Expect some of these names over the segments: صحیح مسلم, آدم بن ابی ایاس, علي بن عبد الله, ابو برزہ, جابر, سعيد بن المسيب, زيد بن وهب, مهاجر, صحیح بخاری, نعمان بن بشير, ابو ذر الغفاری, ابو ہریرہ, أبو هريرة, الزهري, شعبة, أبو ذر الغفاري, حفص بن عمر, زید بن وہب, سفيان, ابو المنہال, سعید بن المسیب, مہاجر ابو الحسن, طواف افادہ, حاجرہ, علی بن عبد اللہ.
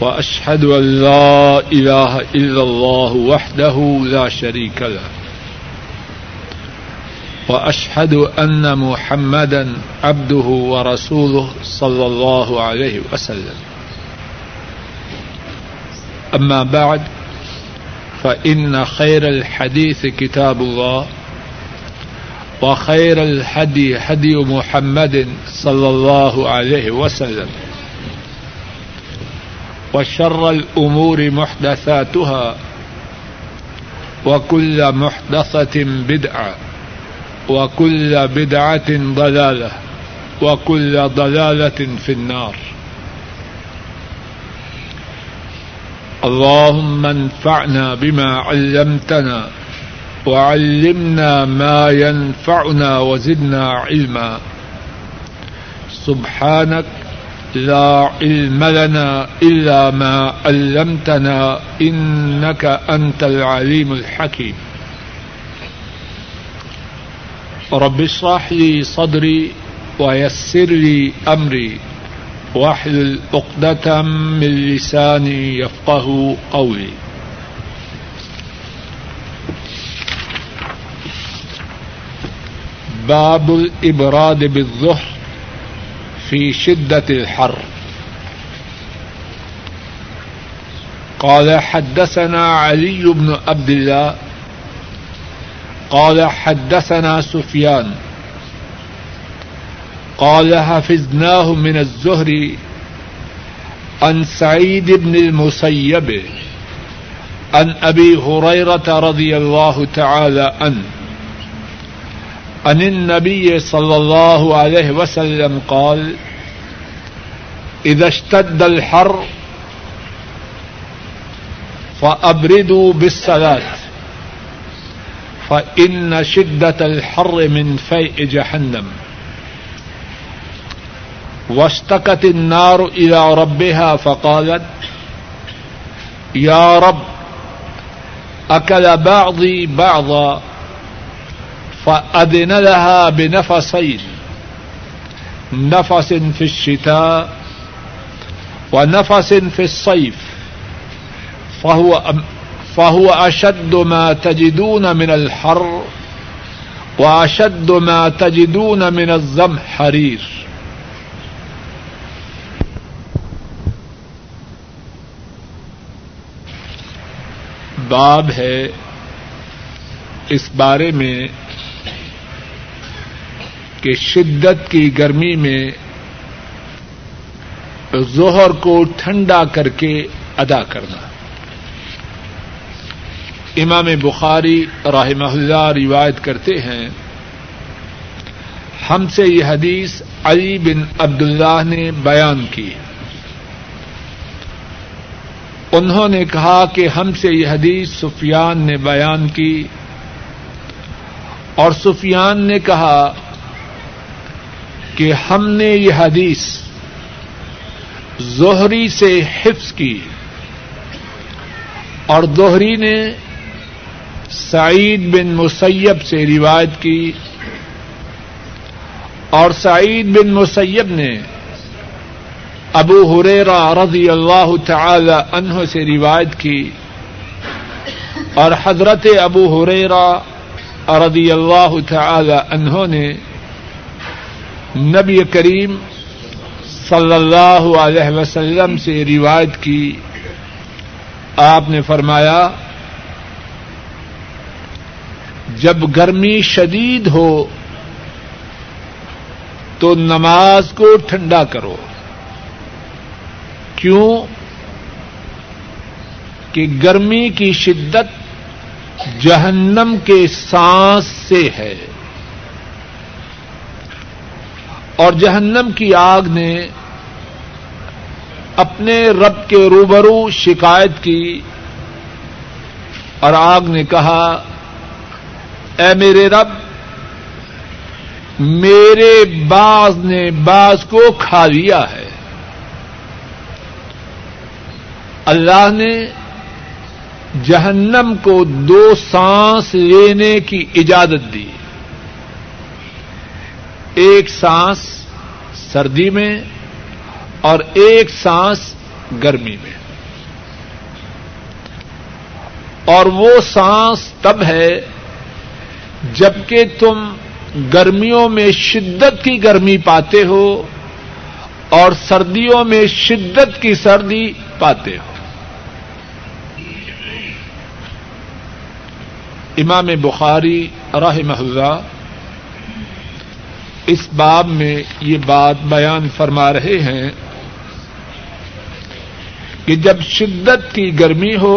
وأشهد أن لا إله إلا الله وحده لا شريك له وأشهد أن محمدا عبده ورسوله صلى الله عليه وسلم أما بعد فإن خير الحديث كتاب الله وخير الهدي هدي محمد صلى الله عليه وسلم وشر الأمور محدثاتها وكل محدثة بدعة وكل بدعة ضلالة وكل ضلالة في النار. اللهم انفعنا بما علمتنا وعلمنا ما ينفعنا وزدنا علما. سبحانك لا علم لنا إلا ما علمتنا إنك أنت العليم الحكيم. رب اشرح لي صدري ويسر لي أمري واحلل عقدة من لساني يفقهوا قولي. باب الإبراد بالظهر في شدة الحر. قال حدثنا علي بن عبد الله قال حدثنا سفيان قال حفظناه من الزهري عن سعيد بن المسيب عن أبي هريرة رضي الله تعالى عنه عن النبي صلى الله عليه وسلم قال إذا اشتد الحر فأبردوا بالصلاة فإن شدة الحر من فيء جهنم واشتكت النار إلى ربها فقالت يا رب أكل بعضي بعضا فأذن لها بنفسين نفس في الشتاء ونفس في الصيف فهو أشد ما تجدون من الحر وأشد ما تجدون من الذم حرير. باب ہے اس بارے میں کہ شدت کی گرمی میں ظہر کو ٹھنڈا کر کے ادا کرنا. امام بخاری رحمہ اللہ روایت کرتے ہیں ہم سے یہ حدیث علی بن عبد اللہ نے بیان کی. انہوں نے کہا کہ ہم سے یہ حدیث سفیان نے بیان کی اور سفیان نے کہا کہ ہم نے یہ حدیث زہری سے حفظ کی اور زہری نے سعید بن مسیب سے روایت کی اور سعید بن مسیب نے ابو ہریرہ رضی اللہ تعالی عنہ سے روایت کی اور حضرت ابو ہریرہ رضی اللہ تعالی عنہ نے نبی کریم صلی اللہ علیہ وسلم سے روایت کی. آپ نے فرمایا جب گرمی شدید ہو تو نماز کو ٹھنڈا کرو. کیوں کہ گرمی کی شدت جہنم کے سانس سے ہے اور جہنم کی آگ نے اپنے رب کے روبرو شکایت کی اور آگ نے کہا اے میرے رب میرے باز نے باز کو کھا لیا ہے. اللہ نے جہنم کو دو سانس لینے کی اجازت دی, ایک سانس سردی میں اور ایک سانس گرمی میں, اور وہ سانس تب ہے جبکہ تم گرمیوں میں شدت کی گرمی پاتے ہو اور سردیوں میں شدت کی سردی پاتے ہو. امام بخاری رحمہ اللہ اس باب میں یہ بات بیان فرما رہے ہیں کہ جب شدت کی گرمی ہو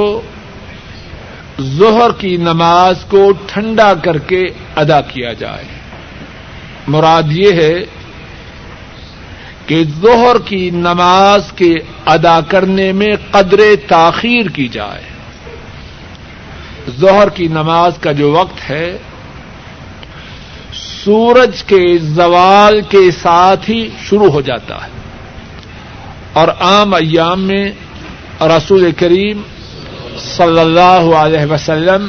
ظہر کی نماز کو ٹھنڈا کر کے ادا کیا جائے. مراد یہ ہے کہ ظہر کی نماز کے ادا کرنے میں قدر تاخیر کی جائے. ظہر کی نماز کا جو وقت ہے سورج کے زوال کے ساتھ ہی شروع ہو جاتا ہے, اور عام ایام میں رسول کریم صلی اللہ علیہ وسلم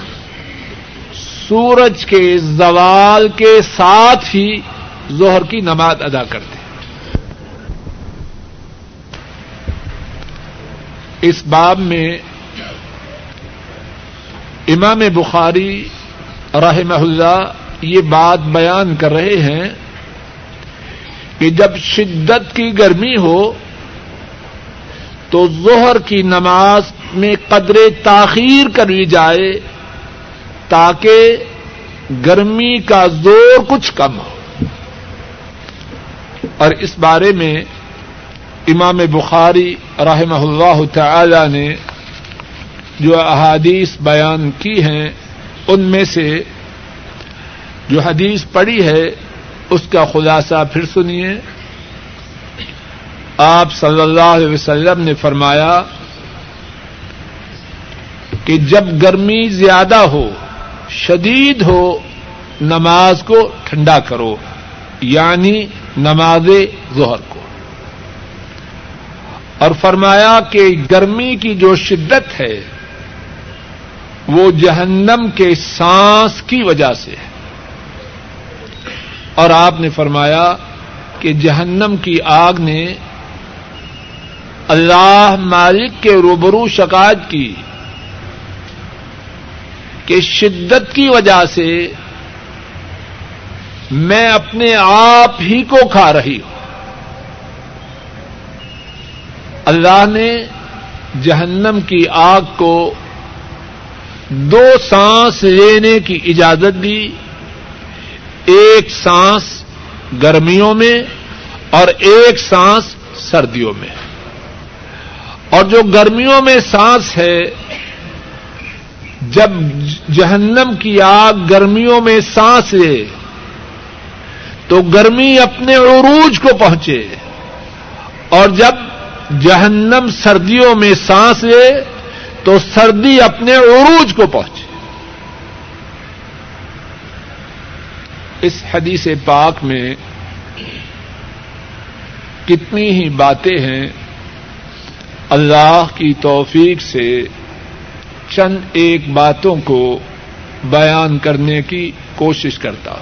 سورج کے زوال کے ساتھ ہی ظہر کی نماز ادا کرتے. اس باب میں امام بخاری رحمہ اللہ یہ بات بیان کر رہے ہیں کہ جب شدت کی گرمی ہو تو ظہر کی نماز میں قدر تاخیر کر لی جائے تاکہ گرمی کا زور کچھ کم ہو. اور اس بارے میں امام بخاری رحمہ اللہ تعالی نے جو احادیث بیان کی ہیں ان میں سے جو حدیث پڑی ہے اس کا خلاصہ پھر سنیے. آپ صلی اللہ علیہ وسلم نے فرمایا کہ جب گرمی زیادہ ہو شدید ہو نماز کو ٹھنڈا کرو, یعنی نماز ظہر کو. اور فرمایا کہ گرمی کی جو شدت ہے وہ جہنم کے سانس کی وجہ سے ہے, اور آپ نے فرمایا کہ جہنم کی آگ نے اللہ مالک کے روبرو شکایت کی کہ شدت کی وجہ سے میں اپنے آپ ہی کو کھا رہی ہوں. اللہ نے جہنم کی آگ کو دو سانس لینے کی اجازت دی, ایک سانس گرمیوں میں اور ایک سانس سردیوں میں. اور جو گرمیوں میں سانس ہے جب جہنم کی آگ گرمیوں میں سانس لے تو گرمی اپنے عروج کو پہنچے, اور جب جہنم سردیوں میں سانس لے تو سردی اپنے عروج کو پہنچے. اس حدیث پاک میں کتنی ہی باتیں ہیں, اللہ کی توفیق سے چند ایک باتوں کو بیان کرنے کی کوشش کرتا.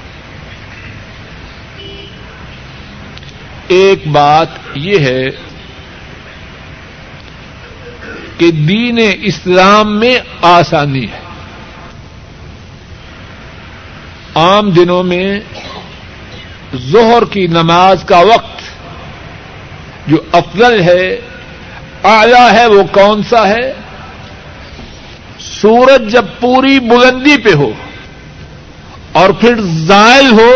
ایک بات یہ ہے کہ دین اسلام میں آسانی ہے. عام دنوں میں ظہر کی نماز کا وقت جو افضل ہے اعلیٰ ہے وہ کون سا ہے؟ سورج جب پوری بلندی پہ ہو اور پھر زائل ہو,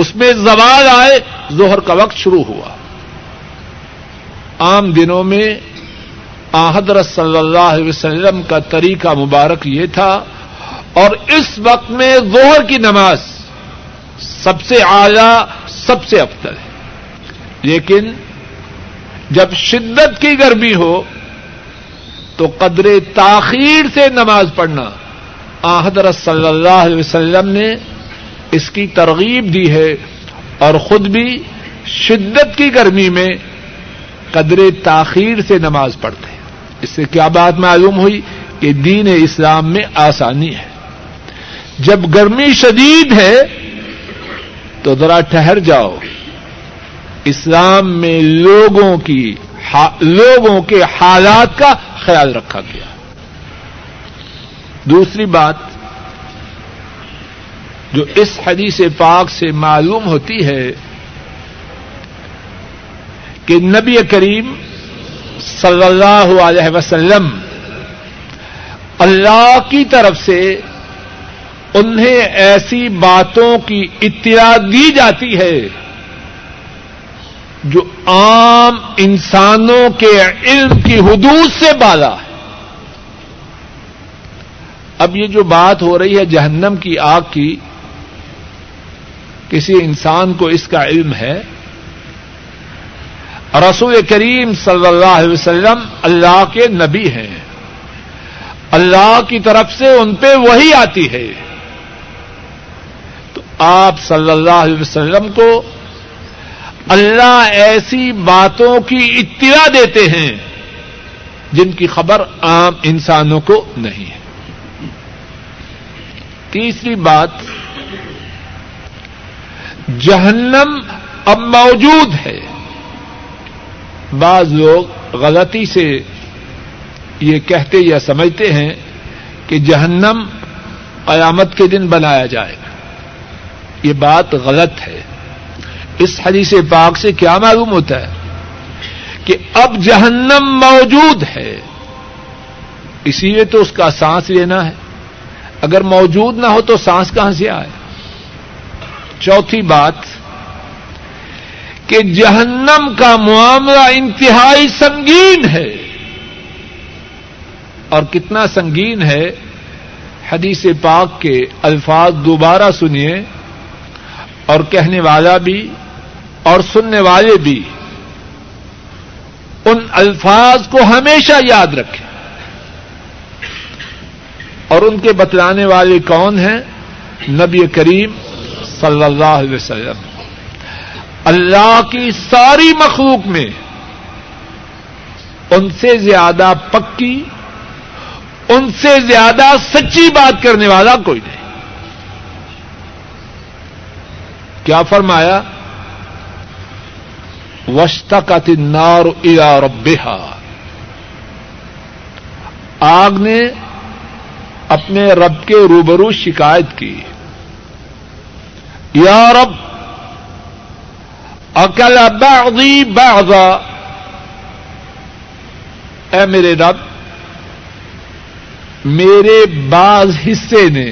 اس میں زوال آئے, ظہر کا وقت شروع ہوا. عام دنوں میں حضرت صلی اللہ علیہ وسلم کا طریقہ مبارک یہ تھا, اور اس وقت میں ظہر کی نماز سب سے اعلیٰ سب سے افضل ہے. لیکن جب شدت کی گرمی ہو تو قدر تاخیر سے نماز پڑھنا، آن حضرت صلی اللہ علیہ وسلم نے اس کی ترغیب دی ہے، اور خود بھی شدت کی گرمی میں قدر تاخیر سے نماز پڑھتے ہیں۔ اس سے کیا بات معلوم ہوئی کہ دین اسلام میں آسانی ہے۔ جب گرمی شدید ہے تو ذرا ٹھہر جاؤ، اسلام میں لوگوں کے حالات کا خیال رکھا گیا۔ دوسری بات جو اس حدیث پاک سے معلوم ہوتی ہے کہ نبی کریم صلی اللہ علیہ وسلم اللہ کی طرف سے انہیں ایسی باتوں کی اطلاع دی جاتی ہے جو عام انسانوں کے علم کی حدود سے بالا ہے۔ اب یہ جو بات ہو رہی ہے جہنم کی آگ کی، کسی انسان کو اس کا علم ہے؟ رسول کریم صلی اللہ علیہ وسلم اللہ کے نبی ہیں، اللہ کی طرف سے ان پہ وحی آتی ہے، تو آپ صلی اللہ علیہ وسلم کو اللہ ایسی باتوں کی اطلاع دیتے ہیں جن کی خبر عام انسانوں کو نہیں ہے۔ تیسری بات، جہنم اب موجود ہے۔ بعض لوگ غلطی سے یہ کہتے یا سمجھتے ہیں کہ جہنم قیامت کے دن بنایا جائے گا، یہ بات غلط ہے۔ اس حدیث پاک سے کیا معلوم ہوتا ہے کہ اب جہنم موجود ہے، اسی لیے تو اس کا سانس لینا ہے، اگر موجود نہ ہو تو سانس کہاں سے آئے۔ چوتھی بات کہ جہنم کا معاملہ انتہائی سنگین ہے، اور کتنا سنگین ہے حدیث پاک کے الفاظ دوبارہ سنیے، اور کہنے والا بھی اور سننے والے بھی ان الفاظ کو ہمیشہ یاد رکھیں۔ اور ان کے بتلانے والے کون ہیں؟ نبی کریم صلی اللہ علیہ وسلم۔ اللہ کی ساری مخلوق میں ان سے زیادہ پکی، ان سے زیادہ سچی بات کرنے والا کوئی نہیں۔ کیا فرمایا؟ واشتقت النار الی ربها، آگ نے اپنے رب کے روبرو شکایت کی، یا رب اکل بعضی بعضا، اے میرے رب میرے بعض حصے نے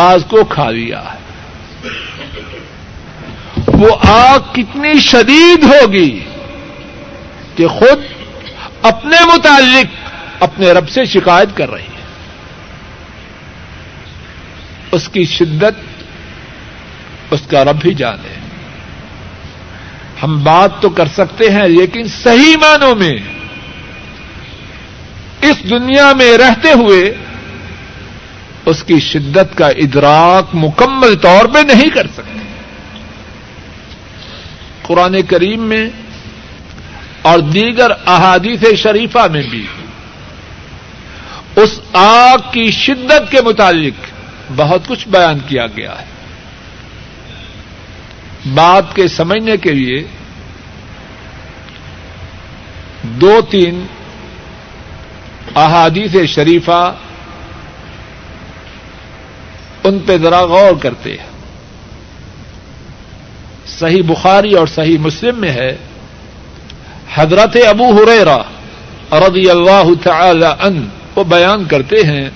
بعض کو کھا لیا ہے۔ وہ آگ کتنی شدید ہوگی کہ خود اپنے متعلق اپنے رب سے شکایت کر رہی ہے، اس کی شدت اس کا رب ہی جانے۔ ہم بات تو کر سکتے ہیں، لیکن صحیح معنوں میں اس دنیا میں رہتے ہوئے اس کی شدت کا ادراک مکمل طور پہ نہیں کر سکتے۔ قرآن کریم میں اور دیگر احادیث شریفہ میں بھی اس آگ کی شدت کے متعلق بہت کچھ بیان کیا گیا ہے۔ بات کے سمجھنے کے لیے دو تین احادیث شریفہ ان پہ ذرا غور کرتے ہیں۔ صحیح بخاری اور صحیح مسلم میں ہے، حضرت ابو ہریرہ رضی اللہ تعالی عنہ وہ بیان کرتے ہیں،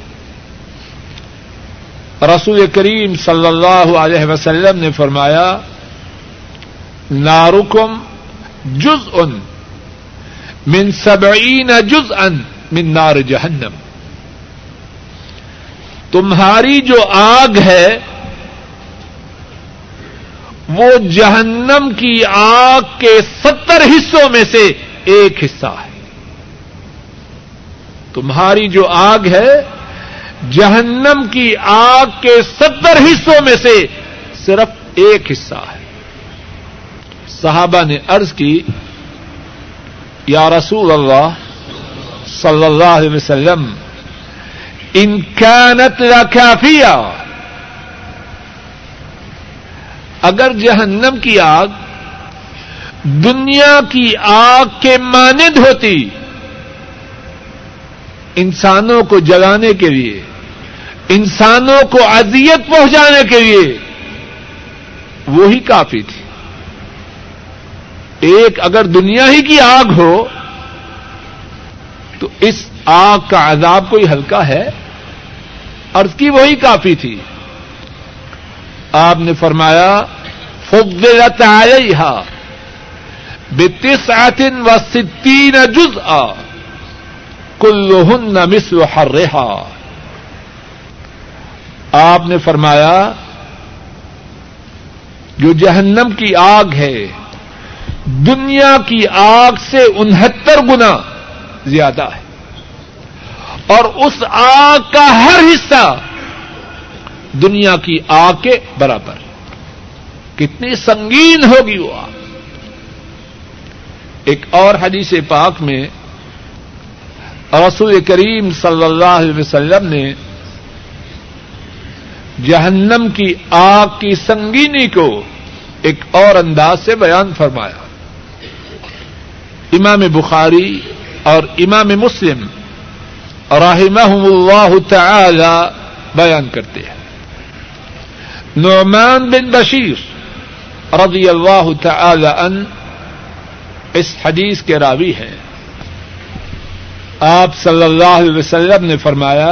رسول کریم صلی اللہ علیہ وسلم نے فرمایا، نارکم جزء من 70 جزءا من نار جہنم، تمہاری جو آگ ہے وہ جہنم کی آگ کے 70 حصوں میں سے ایک حصہ ہے. تمہاری جو آگ ہے جہنم کی آگ کے 70 حصوں میں سے صرف ایک حصہ ہے. صحابہ نے عرض کی یا رسول اللہ صلی اللہ علیہ وسلم ان کانت لکافیہ, اگر جہنم کی آگ دنیا کی آگ کے مانند ہوتی انسانوں کو جلانے کے لیے, انسانوں کو اذیت پہنچانے کے لیے, وہی کافی تھی. ایک اگر دنیا ہی کی آگ ہو تو اس آگ کا عذاب کوئی ہلکا ہے؟ عرض کی وہی کافی تھی. آپ نے فرمایا فضلت علیہا بتسعۃ و ستین جزءا کلہن مثل حرہا. آپ نے فرمایا جو جہنم کی آگ ہے دنیا کی آگ سے 69 گنا زیادہ ہے, اور اس آگ کا ہر حصہ دنیا کی آگ کے برابر. کتنی سنگین ہوگی وہ آگ. ایک اور حدیث پاک میں رسول کریم صلی اللہ علیہ وسلم نے جہنم کی آگ کی سنگینی کو ایک اور انداز سے بیان فرمایا. امام بخاری اور امام مسلم رحمہم اللہ تعالی بیان کرتے ہیں. نعمان بن بشیر رضی اللہ تعالی عنہ اس حدیث کے راوی ہیں. آپ صلی اللہ علیہ وسلم نے فرمایا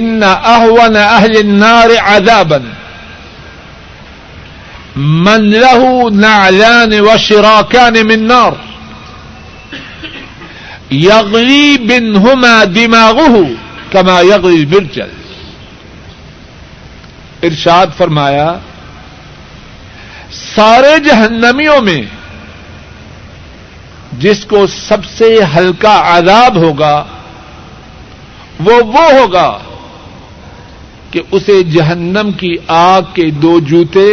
ان اہون اہل النار عذابا من له نعلان وشراكان من نار يغلي منهما دماغه كما يغلي البرجل. ارشاد فرمایا سارے جہنمیوں میں جس کو سب سے ہلکا عذاب ہوگا وہ ہوگا کہ اسے جہنم کی آگ کے 2 جوتے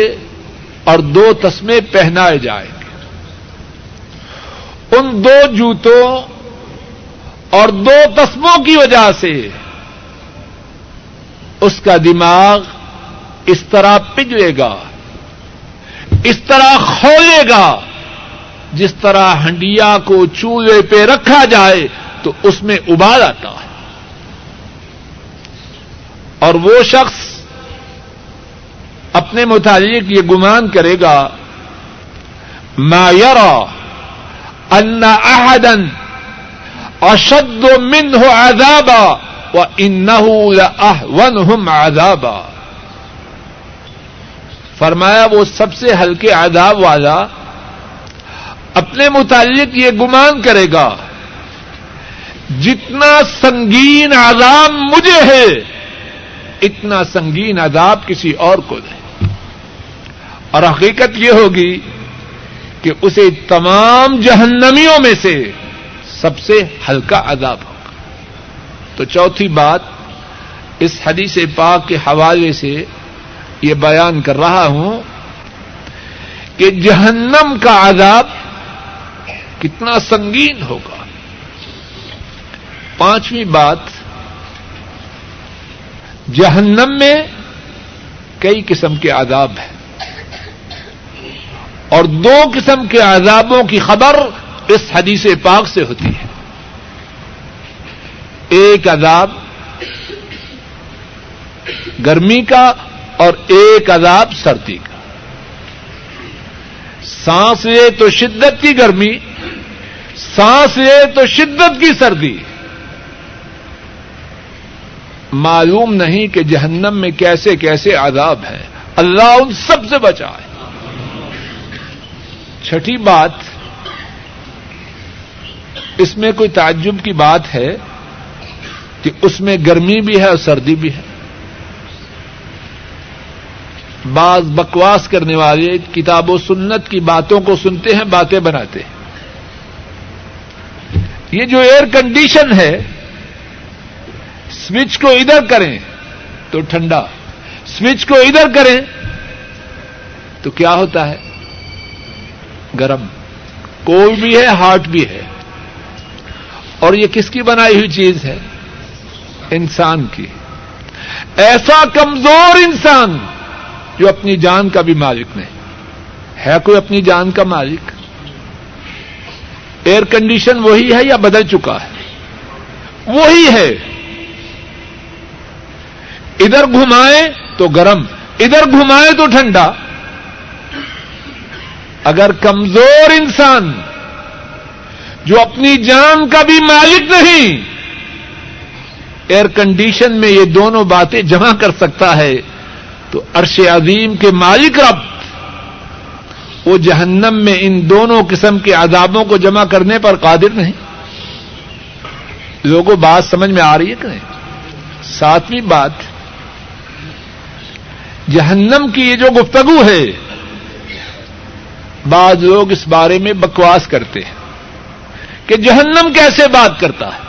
اور 2 تسمے پہنائے جائیں گے. ان 2 جوتوں اور 2 تسموں کی وجہ سے اس کا دماغ اس طرح پگھلے گا, اس طرح کھولے گا جس طرح ہنڈیا کو چولہے پہ رکھا جائے تو اس میں ابال آتا ہے. اور وہ شخص اپنے متعلق یہ گمان کرے گا ما يرى ان احدا اشد منه عذابا وانه لاهونهم عذابا. فرمایا وہ سب سے ہلکے عذاب والا اپنے متعلق یہ گمان کرے گا جتنا سنگین عذاب مجھے ہے اتنا سنگین عذاب کسی اور کو دے. اور حقیقت یہ ہوگی کہ اسے تمام جہنمیوں میں سے سب سے ہلکا عذاب ہوگا. تو چوتھی بات اس حدیث پاک کے حوالے سے یہ بیان کر رہا ہوں کہ جہنم کا عذاب کتنا سنگین ہوگا. پانچویں بات, جہنم میں کئی قسم کے عذاب ہیں اور 2 قسم کے عذابوں کی خبر اس حدیث پاک سے ہوتی ہے. ایک عذاب گرمی کا اور ایک عذاب سردی کا. سانس لے تو شدت کی گرمی, سانس لے تو شدت کی سردی. معلوم نہیں کہ جہنم میں کیسے کیسے عذاب ہیں. اللہ ان سب سے بچائے. چھٹی بات, اس میں کوئی تعجب کی بات ہے کہ اس میں گرمی بھی ہے اور سردی بھی ہے. بعض بکواس کرنے والے کتاب و سنت کی باتوں کو سنتے ہیں, باتیں بناتے ہیں. یہ جو ایئر کنڈیشن ہے, سوئچ کو ادھر کریں تو ٹھنڈا, سوئچ کو ادھر کریں تو کیا ہوتا ہے, گرم. کولڈ بھی ہے, ہاٹ بھی ہے. اور یہ کس کی بنائی ہوئی چیز ہے؟ انسان کی. ایسا کمزور انسان جو اپنی جان کا بھی مالک نہیں ہے. کوئی اپنی جان کا مالک؟ ایئر کنڈیشن وہی ہے یا بدل چکا ہے؟ وہی ہے. ادھر گھمائیں تو گرم, ادھر گھمائیں تو ٹھنڈا. اگر کمزور انسان جو اپنی جان کا بھی مالک نہیں ایئر کنڈیشن میں یہ دونوں باتیں جمع کر سکتا ہے, تو عرش عظیم کے مالک رب وہ جہنم میں ان دونوں قسم کے عذابوں کو جمع کرنے پر قادر نہیں. لوگوں بات سمجھ میں آ رہی ہے کہ نہیں؟ ساتویں بات, جہنم کی یہ جو گفتگو ہے, بعض لوگ اس بارے میں بکواس کرتے ہیں کہ جہنم کیسے بات کرتا ہے.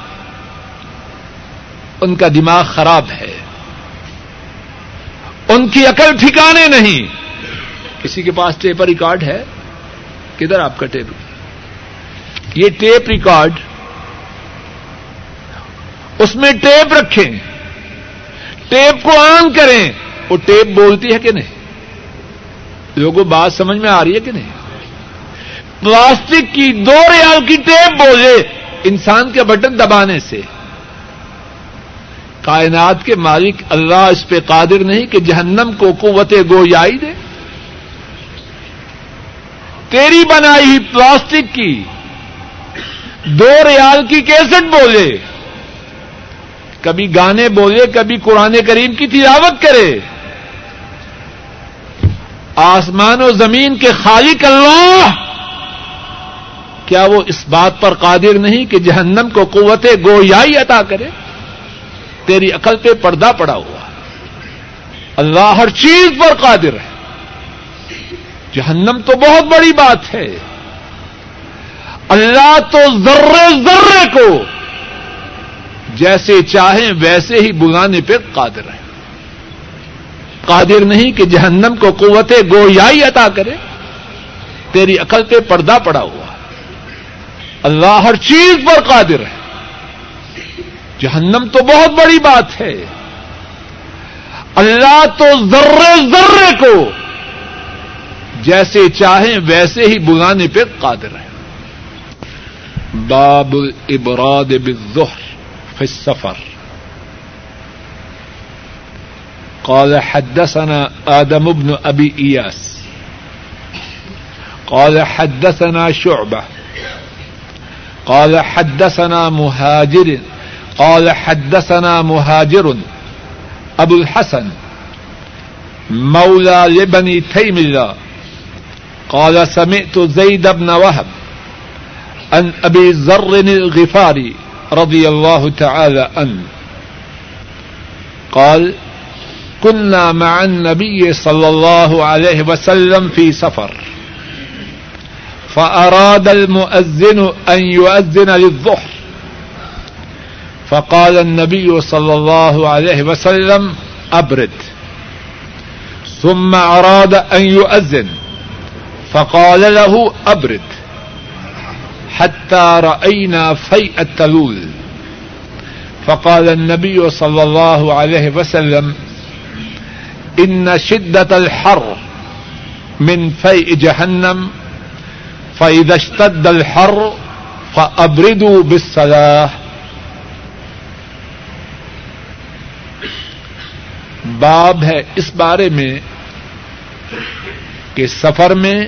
ان کا دماغ خراب ہے, ان کی عقل ٹھکانے نہیں. کسی کے پاس ٹیپ ریکارڈ ہے؟ کدھر آپ کا ٹیپ؟ یہ ٹیپ ریکارڈ, اس میں ٹیپ رکھیں, ٹیپ کو آن کریں, وہ ٹیپ بولتی ہے کہ نہیں؟ لوگوں بات سمجھ میں آ رہی ہے کہ نہیں؟ پلاسٹک کی 2 ریال کی ٹیپ بولے انسان کے بٹن دبانے سے. کائنات کے مالک اللہ اس پہ قادر نہیں کہ جہنم کو قوت گویائی دے؟ تیری بنائی ہوئی پلاسٹک کی 2 ریال کی کیسٹ بولے, کبھی گانے بولے, کبھی قرآن کریم کی تلاوت کرے. آسمان و زمین کے خالق اللہ, کیا وہ اس بات پر قادر نہیں کہ جہنم کو قوت گویائی عطا کرے؟ تیری عقل پہ پردہ پڑا ہوا. اللہ ہر چیز پر قادر ہے. جہنم تو بہت بڑی بات ہے. اللہ تو ذرے ذرے کو جیسے چاہیں ویسے ہی بلانے پہ قادر ہے. قادر نہیں کہ جہنم کو قوت گویائی عطا کرے؟ تیری عقل پہ پردہ پڑا ہوا. اللہ ہر چیز پر قادر ہے. جہنم تو بہت بڑی بات ہے. اللہ تو ذرے ذرے کو جیسے چاہیں ویسے ہی بلانے پہ قادر ہے. باب الابراد بالظہر فی السفر. قال حدثنا آدم بن ابی ایاس قال حدثنا شعبہ قال حدثنا مهاجر قال حدثنا مهاجر ابو الحسن مولى لبني تيم الله قال سمعت زيد بن وهب عن ابي ذر الغفاري رضي الله تعالى عنه قال كنا مع النبي صلى الله عليه وسلم في سفر فأراد المؤذن أن يؤذن للظهر فقال النبي صلى الله عليه وسلم أبرد ثم أراد أن يؤذن فقال له أبرد حتى رأينا فيء التلول فقال النبي صلى الله عليه وسلم إن شدة الحر من فيء جهنم فإذا اشتد الحر فأبردوا بالصلاة. باب ہے اس بارے میں کہ سفر میں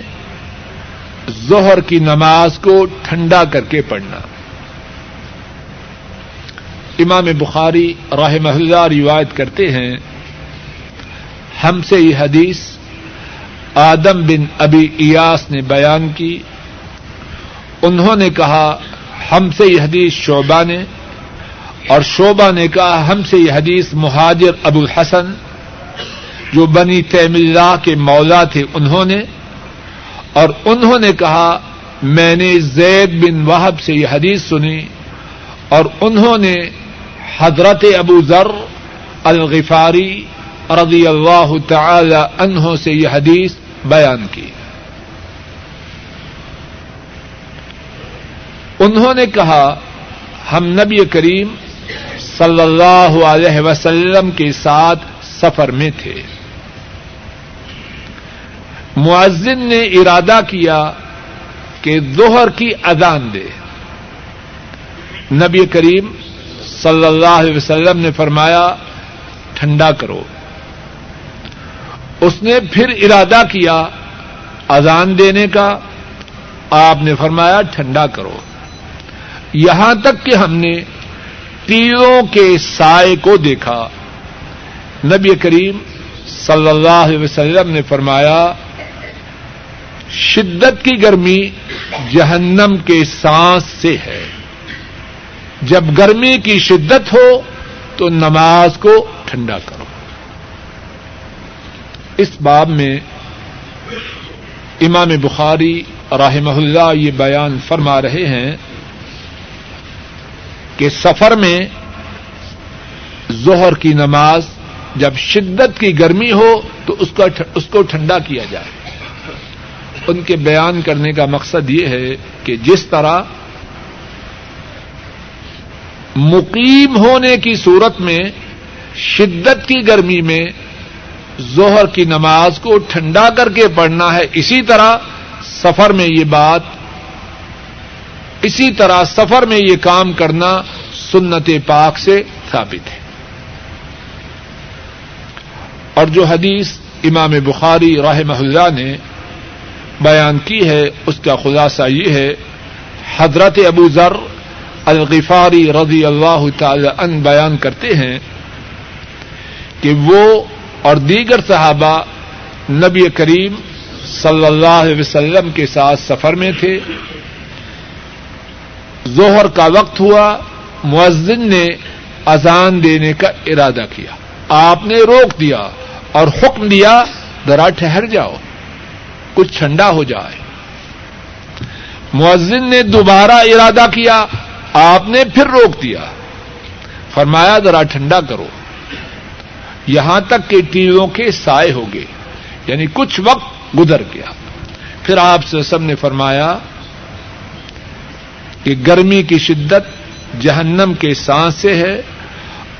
ظہر کی نماز کو ٹھنڈا کر کے پڑھنا. امام بخاری رحمہ اللہ روایت کرتے ہیں, ہم سے یہ حدیث آدم بن ابی ایاس نے بیان کی. انہوں نے کہا ہم سے یہ حدیث شعبہ نے, اور شعبہ نے کہا ہم سے یہ حدیث مہاجر ابو الحسن جو بنی تیم اللہ کے مولا تھے انہوں نے، اور انہوں نے کہا میں نے زید بن وہب سے یہ حدیث سنی، اور انہوں نے حضرت ابو ذر الغفاری رضی اللہ تعالی عنہ سے یہ حدیث بیان کی۔ انہوں نے کہا ہم نبی کریم صلی اللہ علیہ وسلم کے ساتھ سفر میں تھے، مؤذن نے ارادہ کیا کہ ظہر کی اذان دے، نبی کریم صلی اللہ علیہ وسلم نے فرمایا ٹھنڈا کرو، اس نے پھر ارادہ کیا اذان دینے کا، آپ نے فرمایا ٹھنڈا کرو، یہاں تک کہ ہم نے تیروں کے سائے کو دیکھا، نبی کریم صلی اللہ علیہ وسلم نے فرمایا شدت کی گرمی جہنم کے سانس سے ہے، جب گرمی کی شدت ہو تو نماز کو ٹھنڈا کرو۔ اس باب میں امام بخاری رحمہ اللہ یہ بیان فرما رہے ہیں کہ سفر میں ظہر کی نماز جب شدت کی گرمی ہو تو اس کو ٹھنڈا کیا جائے۔ ان کے بیان کرنے کا مقصد یہ ہے کہ جس طرح مقیم ہونے کی صورت میں شدت کی گرمی میں ظہر کی نماز کو ٹھنڈا کر کے پڑھنا ہے، اسی طرح سفر میں یہ کام کرنا سنت پاک سے ثابت ہے۔ اور جو حدیث امام بخاری رحمہ اللہ نے بیان کی ہے اس کا خلاصہ یہ ہے، حضرت ابو ذر الغفاری رضی اللہ تعالی عنہ بیان کرتے ہیں کہ وہ اور دیگر صحابہ نبی کریم صلی اللہ علیہ وسلم کے ساتھ سفر میں تھے، ظہر کا وقت ہوا، مؤذن نے اذان دینے کا ارادہ کیا، آپ نے روک دیا اور حکم دیا ذرا ٹھہر جاؤ، کچھ ٹھنڈا ہو جائے، مؤذن نے دوبارہ ارادہ کیا، آپ نے پھر روک دیا، فرمایا ذرا ٹھنڈا کرو، یہاں تک کہ تیروں کے سائے ہو گئے، یعنی کچھ وقت گزر گیا، پھر آپ صلی اللہ علیہ وسلم نے فرمایا کہ گرمی کی شدت جہنم کے سانس سے ہے،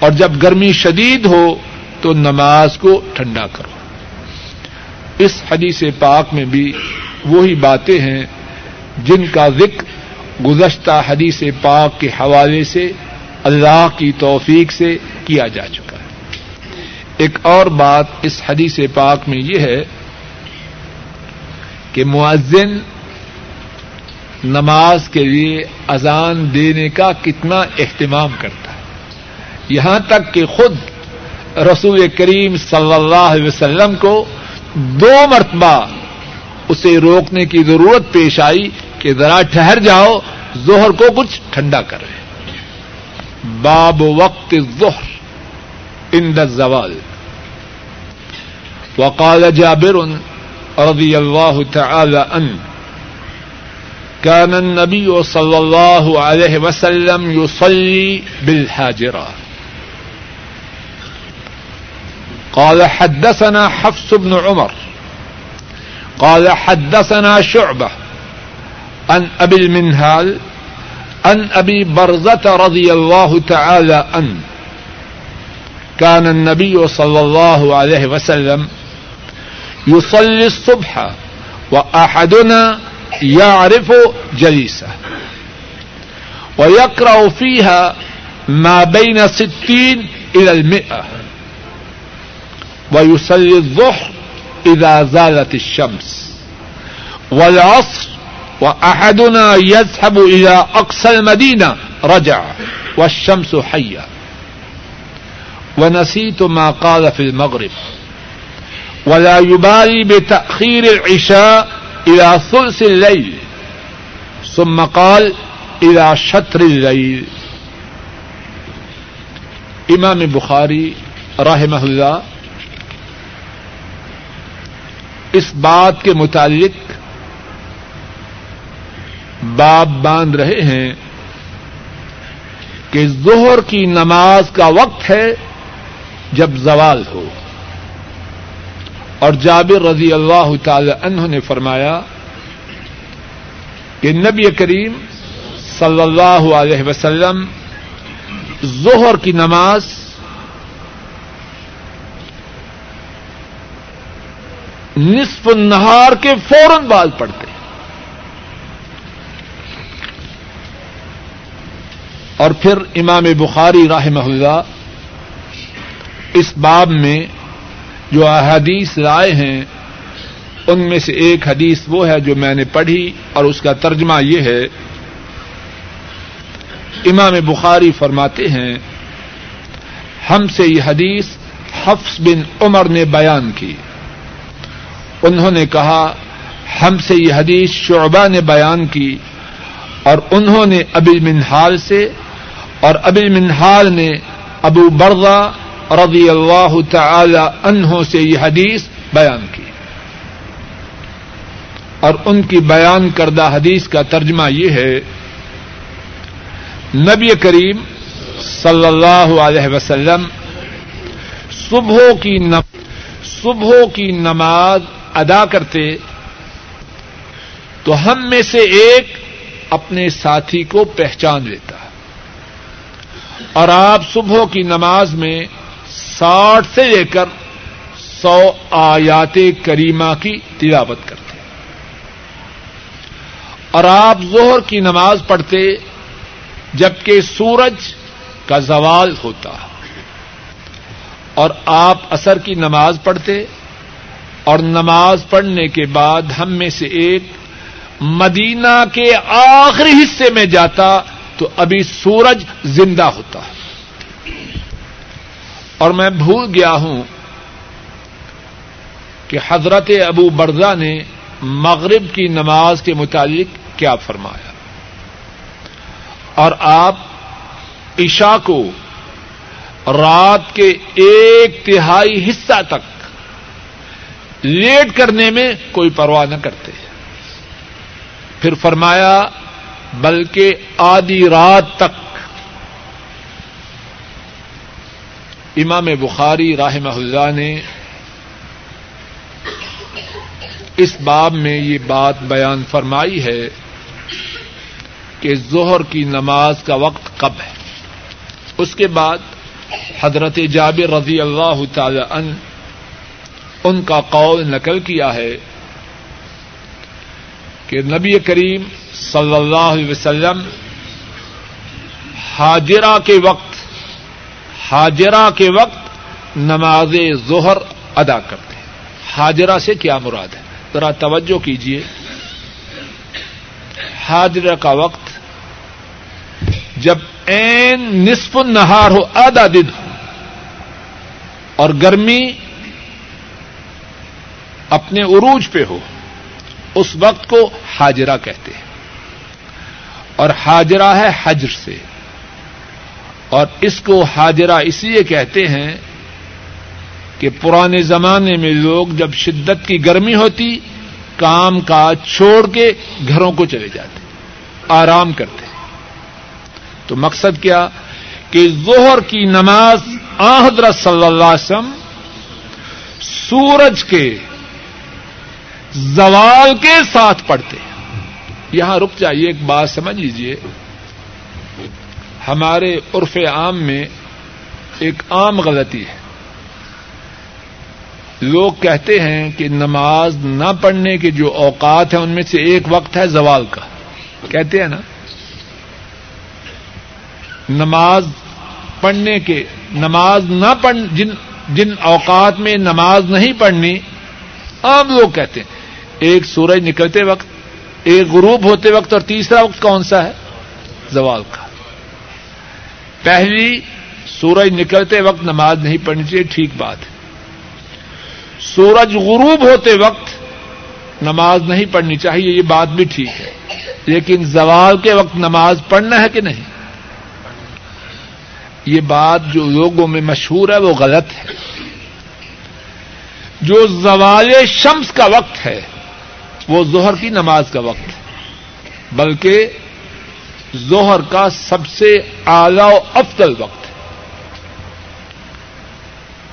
اور جب گرمی شدید ہو تو نماز کو ٹھنڈا کرو۔ اس حدیث پاک میں بھی وہی باتیں ہیں جن کا ذکر گزشتہ حدیث پاک کے حوالے سے اللہ کی توفیق سے کیا جا چکا ہے۔ ایک اور بات اس حدیث پاک میں یہ ہے کہ مؤذن نماز کے لیے اذان دینے کا کتنا اہتمام کرتا ہے، یہاں تک کہ خود رسول کریم صلی اللہ علیہ وسلم کو 2 مرتبہ اسے روکنے کی ضرورت پیش آئی کہ ذرا ٹھہر جاؤ، ظہر کو کچھ ٹھنڈا کرے۔ باب وقت الظہر عند الزوال۔ وقال جابر رضی اللہ تعالی عنہ كان النبي صلى الله عليه وسلم يصلي بالحاجرة. قال حدثنا حفص بن عمر قال حدثنا شعبة عن أبي المنهال عن أبي برزة رضي الله تعالى عنه كان النبي صلى الله عليه وسلم يصلي الصبح وأحدنا يعرف جليسة ويقرأ فيها ما بين 60 إلى 100 ويصلي الظهر إذا زالت الشمس والعصر وأحدنا يذهب إلى أقصى المدينة رجع والشمس حية ونسيت ما قال في المغرب ولا يبالي بتأخير العشاء الى ثلث الليل ثم قال الى شطر الليل۔ امام بخاری رحمہ اللہ اس بات کے متعلق باب باندھ رہے ہیں کہ ظہر کی نماز کا وقت ہے جب زوال ہو، اور جابر رضی اللہ تعالی عنہ نے فرمایا کہ نبی کریم صلی اللہ علیہ وسلم ظہر کی نماز نصف النہار کے فوراً بعد پڑھتے، اور پھر امام بخاری رحمہ اللہ اس باب میں جو احادیث لائے ہیں ان میں سے ایک حدیث وہ ہے جو میں نے پڑھی، اور اس کا ترجمہ یہ ہے، امام بخاری فرماتے ہیں ہم سے یہ حدیث حفص بن عمر نے بیان کی، انہوں نے کہا ہم سے یہ حدیث شعبہ نے بیان کی، اور انہوں نے ابی منہال سے، اور ابی منہال نے ابو برزہ رضی اللہ تعالی عنہ سے یہ حدیث بیان کی، اور ان کی بیان کردہ حدیث کا ترجمہ یہ ہے، نبی کریم صلی اللہ علیہ وسلم صبح کی نماز ادا کرتے تو ہم میں سے ایک اپنے ساتھی کو پہچان لیتا، اور آپ صبح کی نماز میں 60 سے لے کر 100 آیات کریمہ کی تلاوت کرتے، اور آپ ظہر کی نماز پڑھتے جبکہ سورج کا زوال ہوتا، اور آپ عصر کی نماز پڑھتے، اور نماز پڑھنے کے بعد ہم میں سے ایک مدینہ کے آخری حصے میں جاتا تو ابھی سورج زندہ ہوتا، اور میں بھول گیا ہوں کہ حضرت ابو برزہ نے مغرب کی نماز کے متعلق کیا فرمایا، اور آپ عشاء کو رات کے 1/3 حصہ تک لیٹ کرنے میں کوئی پرواہ نہ کرتے، پھر فرمایا بلکہ آدھی رات تک۔ امام بخاری رحمہ اللہ نے اس باب میں یہ بات بیان فرمائی ہے کہ ظہر کی نماز کا وقت کب ہے۔ اس کے بعد حضرت جابر رضی اللہ تعالی عنہ ان کا قول نقل کیا ہے کہ نبی کریم صلی اللہ علیہ وسلم حاجرہ کے وقت نماز ظہر ادا کرتے ہیں۔ حاجرہ سے کیا مراد ہے، ذرا توجہ کیجیے۔ حاجرہ کا وقت جب عین نصف النہار ہو، آدھا دن ہو، اور گرمی اپنے عروج پہ ہو، اس وقت کو حاجرہ کہتے ہیں، اور حاجرہ ہے حجر سے، اور اس کو حاجرہ اس لیے کہتے ہیں کہ پرانے زمانے میں لوگ جب شدت کی گرمی ہوتی کام کاج چھوڑ کے گھروں کو چلے جاتے، آرام کرتے۔ تو مقصد کیا کہ ظہر کی نماز آن حضرت صلی اللہ علیہ وسلم سورج کے زوال کے ساتھ پڑھتے۔ یہاں رک جائیے، ایک بات سمجھ لیجیے، ہمارے عرف عام میں ایک عام غلطی ہے، لوگ کہتے ہیں کہ نماز نہ پڑھنے کے جو اوقات ہیں ان میں سے ایک وقت ہے زوال کا، کہتے ہیں نا، جن اوقات میں نماز نہیں پڑھنی، عام لوگ کہتے ہیں ایک سورج نکلتے وقت، ایک غروب ہوتے وقت، اور تیسرا وقت کون سا ہے؟ زوال کا۔ پہلی سورج نکلتے وقت نماز نہیں پڑھنی چاہیے، ٹھیک بات ہے، سورج غروب ہوتے وقت نماز نہیں پڑھنی چاہیے، یہ بات بھی ٹھیک ہے، لیکن زوال کے وقت نماز پڑھنا ہے کہ نہیں، یہ بات جو لوگوں میں مشہور ہے وہ غلط ہے۔ جو زوال شمس کا وقت ہے وہ ظہر کی نماز کا وقت ہے، بلکہ ظہر کا سب سے اعلیٰ و افضل وقت ہے۔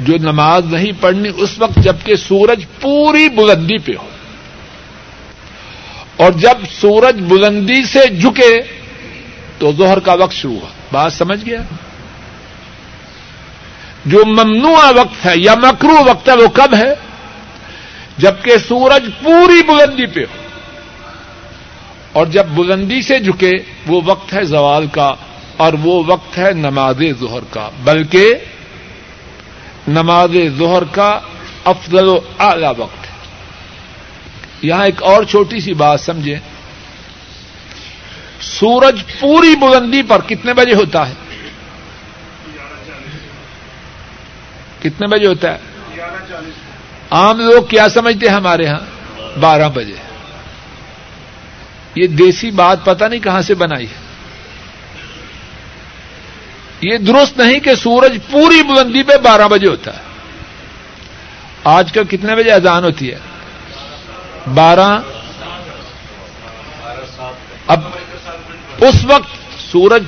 جو نماز نہیں پڑھنی اس وقت جبکہ سورج پوری بلندی پہ ہو، اور جب سورج بلندی سے جھکے تو ظہر کا وقت شروع ہوا۔ بات سمجھ گیا؟ جو ممنوع وقت ہے یا مکروہ وقت ہے وہ کب ہے؟ جبکہ سورج پوری بلندی پہ ہو، اور جب بلندی سے جھکے، وہ وقت ہے زوال کا، اور وہ وقت ہے نماز ظہر کا، بلکہ نماز ظہر کا افضل و اعلیٰ وقت ہے۔ یہاں ایک اور چھوٹی سی بات سمجھیں، سورج پوری بلندی پر کتنے بجے ہوتا ہے؟ کتنے بجے ہوتا ہے؟ عام لوگ کیا سمجھتے ہیں ہمارے ہاں 12 بجے۔ یہ دیسی بات پتہ نہیں کہاں سے بنائی ہے۔ یہ درست نہیں کہ سورج پوری بلندی پہ 12 بجے ہوتا ہے۔ آج کل کتنے بجے اذان ہوتی ہے؟ 12۔ اب اس وقت سورج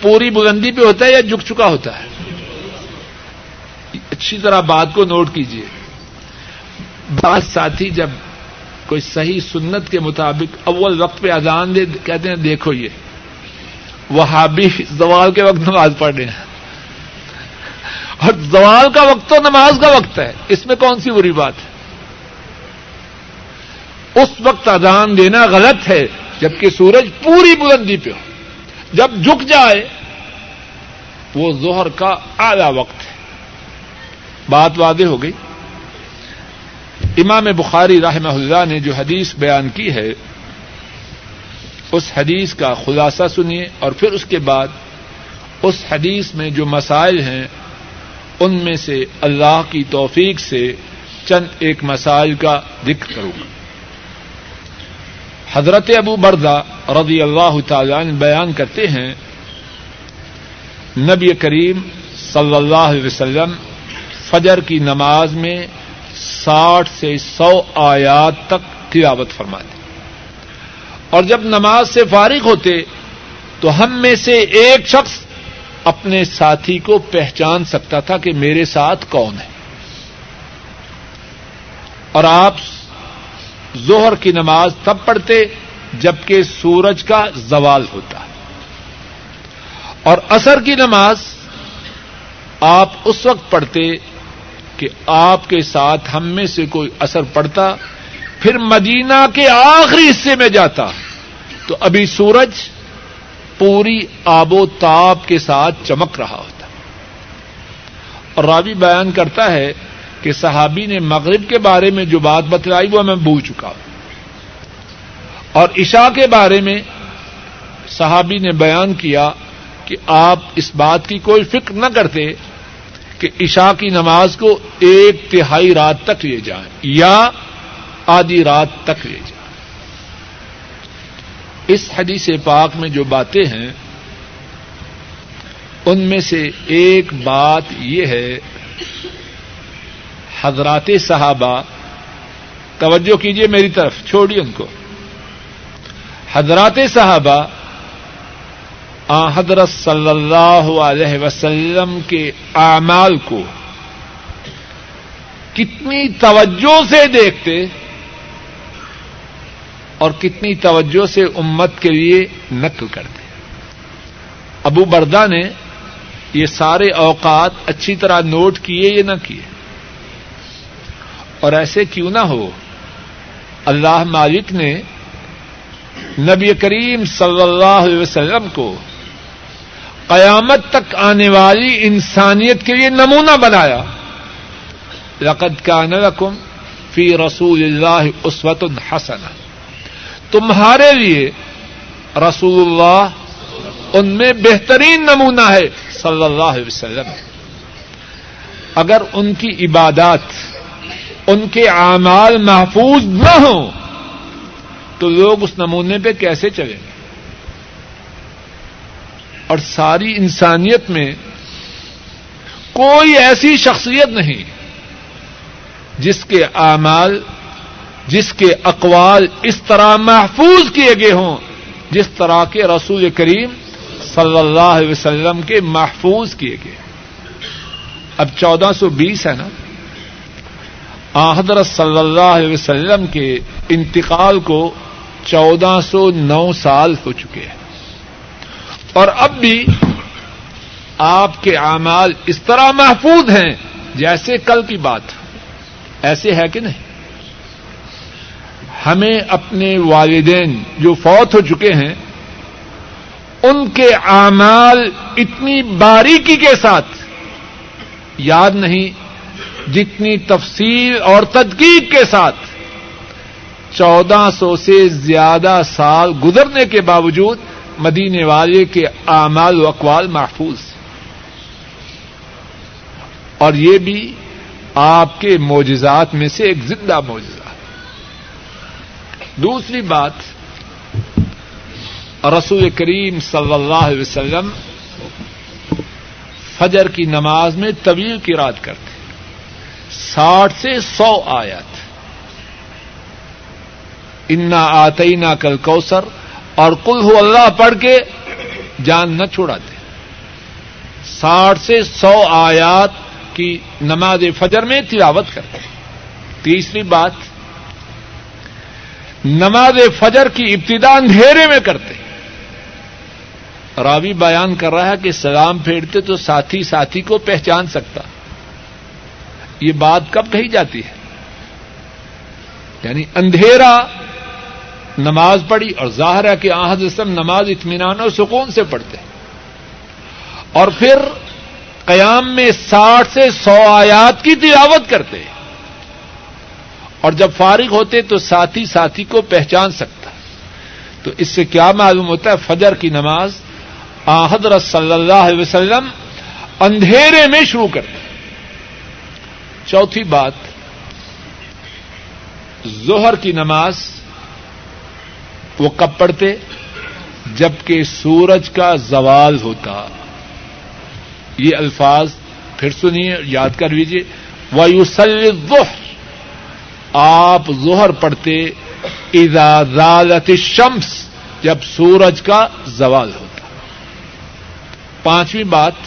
پوری بلندی پہ ہوتا ہے یا جھک چکا ہوتا ہے؟ اچھی طرح بات کو نوٹ کیجیے۔ بعض ساتھی جب کوئی صحیح سنت کے مطابق اول وقت پہ اذان دے کہتے ہیں دیکھو یہ وہابی زوال کے وقت نماز پڑھ رہے ہیں، اور زوال کا وقت تو نماز کا وقت ہے، اس میں کون سی بری بات ہے؟ اس وقت اذان دینا غلط ہے جبکہ سورج پوری بلندی پہ ہو۔ جب جھک جائے وہ ظہر کا اعلیٰ وقت ہے۔ بات واضح ہو گئی۔ امام بخاری رحمہ اللہ نے جو حدیث بیان کی ہے اس حدیث کا خلاصہ سنیے، اور پھر اس کے بعد اس حدیث میں جو مسائل ہیں ان میں سے اللہ کی توفیق سے چند ایک مسائل کا ذکر کروں گا۔ حضرت ابو برزہ رضی اللہ تعالی عنہ بیان کرتے ہیں نبی کریم صلی اللہ علیہ وسلم فجر کی نماز میں 60 سے 100 آیات تک تلاوت فرماتے، اور جب نماز سے فارغ ہوتے تو ہم میں سے ایک شخص اپنے ساتھی کو پہچان سکتا تھا کہ میرے ساتھ کون ہے۔ اور آپ ظہر کی نماز تب پڑھتے جبکہ سورج کا زوال ہوتا، اور عصر کی نماز آپ اس وقت پڑھتے کہ آپ کے ساتھ ہم میں سے کوئی عصر پڑھتا، پھر مدینہ کے آخری حصے میں جاتا تو ابھی سورج پوری آب و تاب کے ساتھ چمک رہا ہوتا۔ اور راوی بیان کرتا ہے کہ صحابی نے مغرب کے بارے میں جو بات بتلائی وہ میں بھول چکا ہوں، اور عشاء کے بارے میں صحابی نے بیان کیا کہ آپ اس بات کی کوئی فکر نہ کرتے کہ عشاء کی نماز کو 1/3 رات تک لے جائیں یا آدھی رات تک لے جائیں۔ اس حدیث پاک میں جو باتیں ہیں ان میں سے ایک بات یہ ہے، حضرات صحابہ، توجہ کیجئے میری طرف، چھوڑیے ان کو، حضرات صحابہ آن حضرت صلی اللہ علیہ وسلم کے اعمال کو کتنی توجہ سے دیکھتے اور کتنی توجہ سے امت کے لیے نقل کرتے۔ ابو برزہ نے یہ سارے اوقات اچھی طرح نوٹ کیے یا نہ کیے، اور ایسے کیوں نہ ہو، اللہ مالک نے نبی کریم صلی اللہ علیہ وسلم کو قیامت تک آنے والی انسانیت کے لیے نمونہ بنایا۔ لقد کان لکم فی رسول اللہ اسوۃ حسنہ، تمہارے لیے رسول اللہ ان میں بہترین نمونہ ہے صلی اللہ علیہ وسلم۔ اگر ان کی عبادات، ان کے اعمال محفوظ نہ ہوں تو لوگ اس نمونے پہ کیسے چلیں گے؟ اور ساری انسانیت میں کوئی ایسی شخصیت نہیں جس کے اعمال، جس کے اقوال اس طرح محفوظ کیے گئے ہوں جس طرح کے رسول کریم صلی اللہ علیہ وسلم کے محفوظ کیے گئے. اب 1420 ہے نا، حضرت صلی اللہ علیہ وسلم کے انتقال کو 1409 سال ہو چکے ہیں، اور اب بھی آپ کے اعمال اس طرح محفوظ ہیں جیسے کل کی بات. ایسے ہے کہ نہیں؟ ہمیں اپنے والدین جو فوت ہو چکے ہیں ان کے اعمال اتنی باریکی کے ساتھ یاد نہیں جتنی تفصیل اور تدقیق کے ساتھ 1400 سے زیادہ سال گزرنے کے باوجود مدینے والے کے اعمال و اقوال محفوظ. اور یہ بھی آپ کے معجزات میں سے ایک زندہ معجزہ. دوسری بات، رسول کریم صلی اللہ علیہ وسلم فجر کی نماز میں طویل قرات کرتے، 60 سے 100 آیت. انا آتینا کل کوثر اور قل ہو اللہ پڑھ کے جان نہ چھڑاتے. 60 سے 100 آیات کی نماز فجر میں تلاوت کرتے. تیسری بات، نماز فجر کی ابتدا اندھیرے میں کرتے. راوی بیان کر رہا ہے کہ سلام پھیرتے تو ساتھی کو پہچان سکتا. یہ بات کب کہی جاتی ہے؟ یعنی اندھیرا، نماز پڑھی، اور ظاہر ہے کہ آنحضرت صلی اللہ علیہ وسلم نماز اطمینان اور سکون سے پڑھتے، اور پھر قیام میں 60 سے 100 آیات کی تلاوت کرتے، اور جب فارغ ہوتے تو ساتھی کو پہچان سکتا. تو اس سے کیا معلوم ہوتا ہے؟ فجر کی نماز آنحضرت صلی اللہ علیہ وسلم اندھیرے میں شروع کرتے. چوتھی بات، ظہر کی نماز وہ کب پڑھتے؟ جبکہ سورج کا زوال ہوتا. یہ الفاظ پھر سنیے، یاد کر لیجیے، وَيُصَلِّ الظُّهْرِ، آپ ظہر پڑھتے اذا زالت الشمس، جب سورج کا زوال ہوتا. پانچویں بات،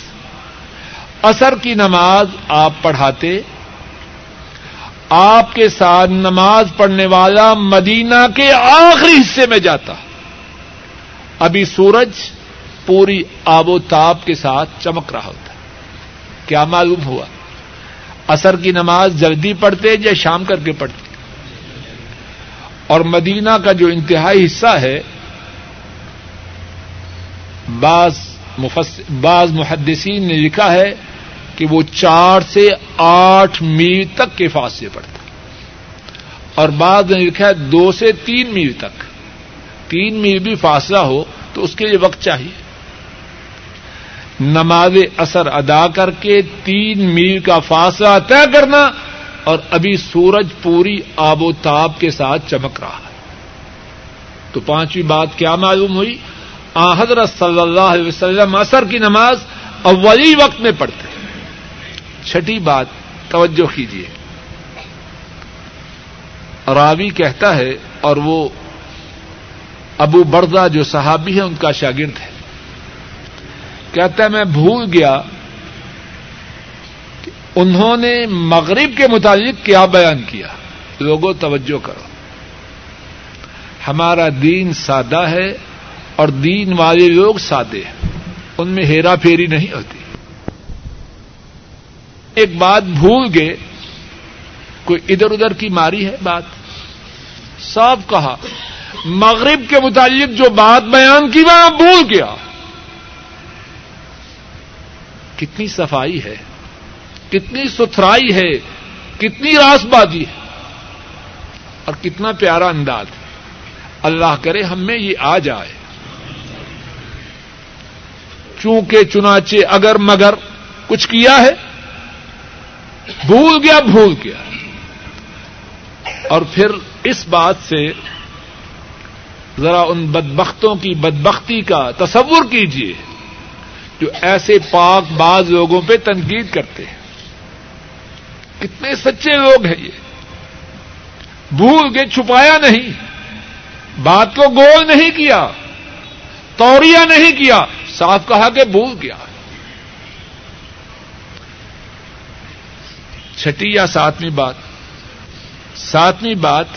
عصر کی نماز آپ پڑھاتے. آپ کے ساتھ نماز پڑھنے والا مدینہ کے آخری حصے میں جاتا. ابھی سورج پوری آب و تاب کے ساتھ چمک رہا ہوتا. کیا معلوم ہوا؟ عصر کی نماز جلدی پڑھتے یا شام کر کے پڑھتے؟ اور مدینہ کا جو انتہائی حصہ ہے، بعض محدثین نے لکھا ہے کہ وہ 4 سے 8 میل تک کے فاصلے پڑتا، اور بعض نے لکھا ہے 2 سے 3 میل تک. 3 میل بھی فاصلہ ہو تو اس کے لیے وقت چاہیے. نماز اثر ادا کر کے 3 میل کا فاصلہ طے کرنا، اور ابھی سورج پوری آب و تاب کے ساتھ چمک رہا ہے. تو پانچویں بات کیا معلوم ہوئی؟ حضرت صلی اللہ علیہ وسلم عصر کی نماز اولی وقت میں پڑھتے. چھٹی بات، توجہ کیجیے، راوی کہتا ہے، اور وہ ابو برزہ جو صحابی ہیں ان کا شاگرد ہے، کہتا ہے میں بھول گیا کہ انہوں نے مغرب کے متعلق کیا بیان کیا. لوگوں توجہ کرو، ہمارا دین سادہ ہے اور دین والے لوگ سادے ہیں، ان میں ہیرا پھیری نہیں ہوتی. ایک بات بھول گئے، کوئی ادھر ادھر کی ماری ہے بات. صاحب کہا مغرب کے متعلق جو بات بیان کی وہاں بھول گیا. کتنی صفائی ہے، کتنی ستھرائی ہے، کتنی راست بازی ہے، اور کتنا پیارا انداز ہے. اللہ کرے ہم میں یہ آ جائے. چونکہ چنانچہ اگر مگر کچھ کیا ہے، بھول گیا. اور پھر اس بات سے ذرا ان بدبختوں کی بدبختی کا تصور کیجیے جو ایسے پاک باز لوگوں پہ تنقید کرتے ہیں. کتنے سچے لوگ ہیں یہ, بھول کے چھپایا نہیں, بات کو گول نہیں کیا, توریہ نہیں کیا, صاف کہا کہ بھول گیا. چھٹی یا ساتویں بات, ساتویں بات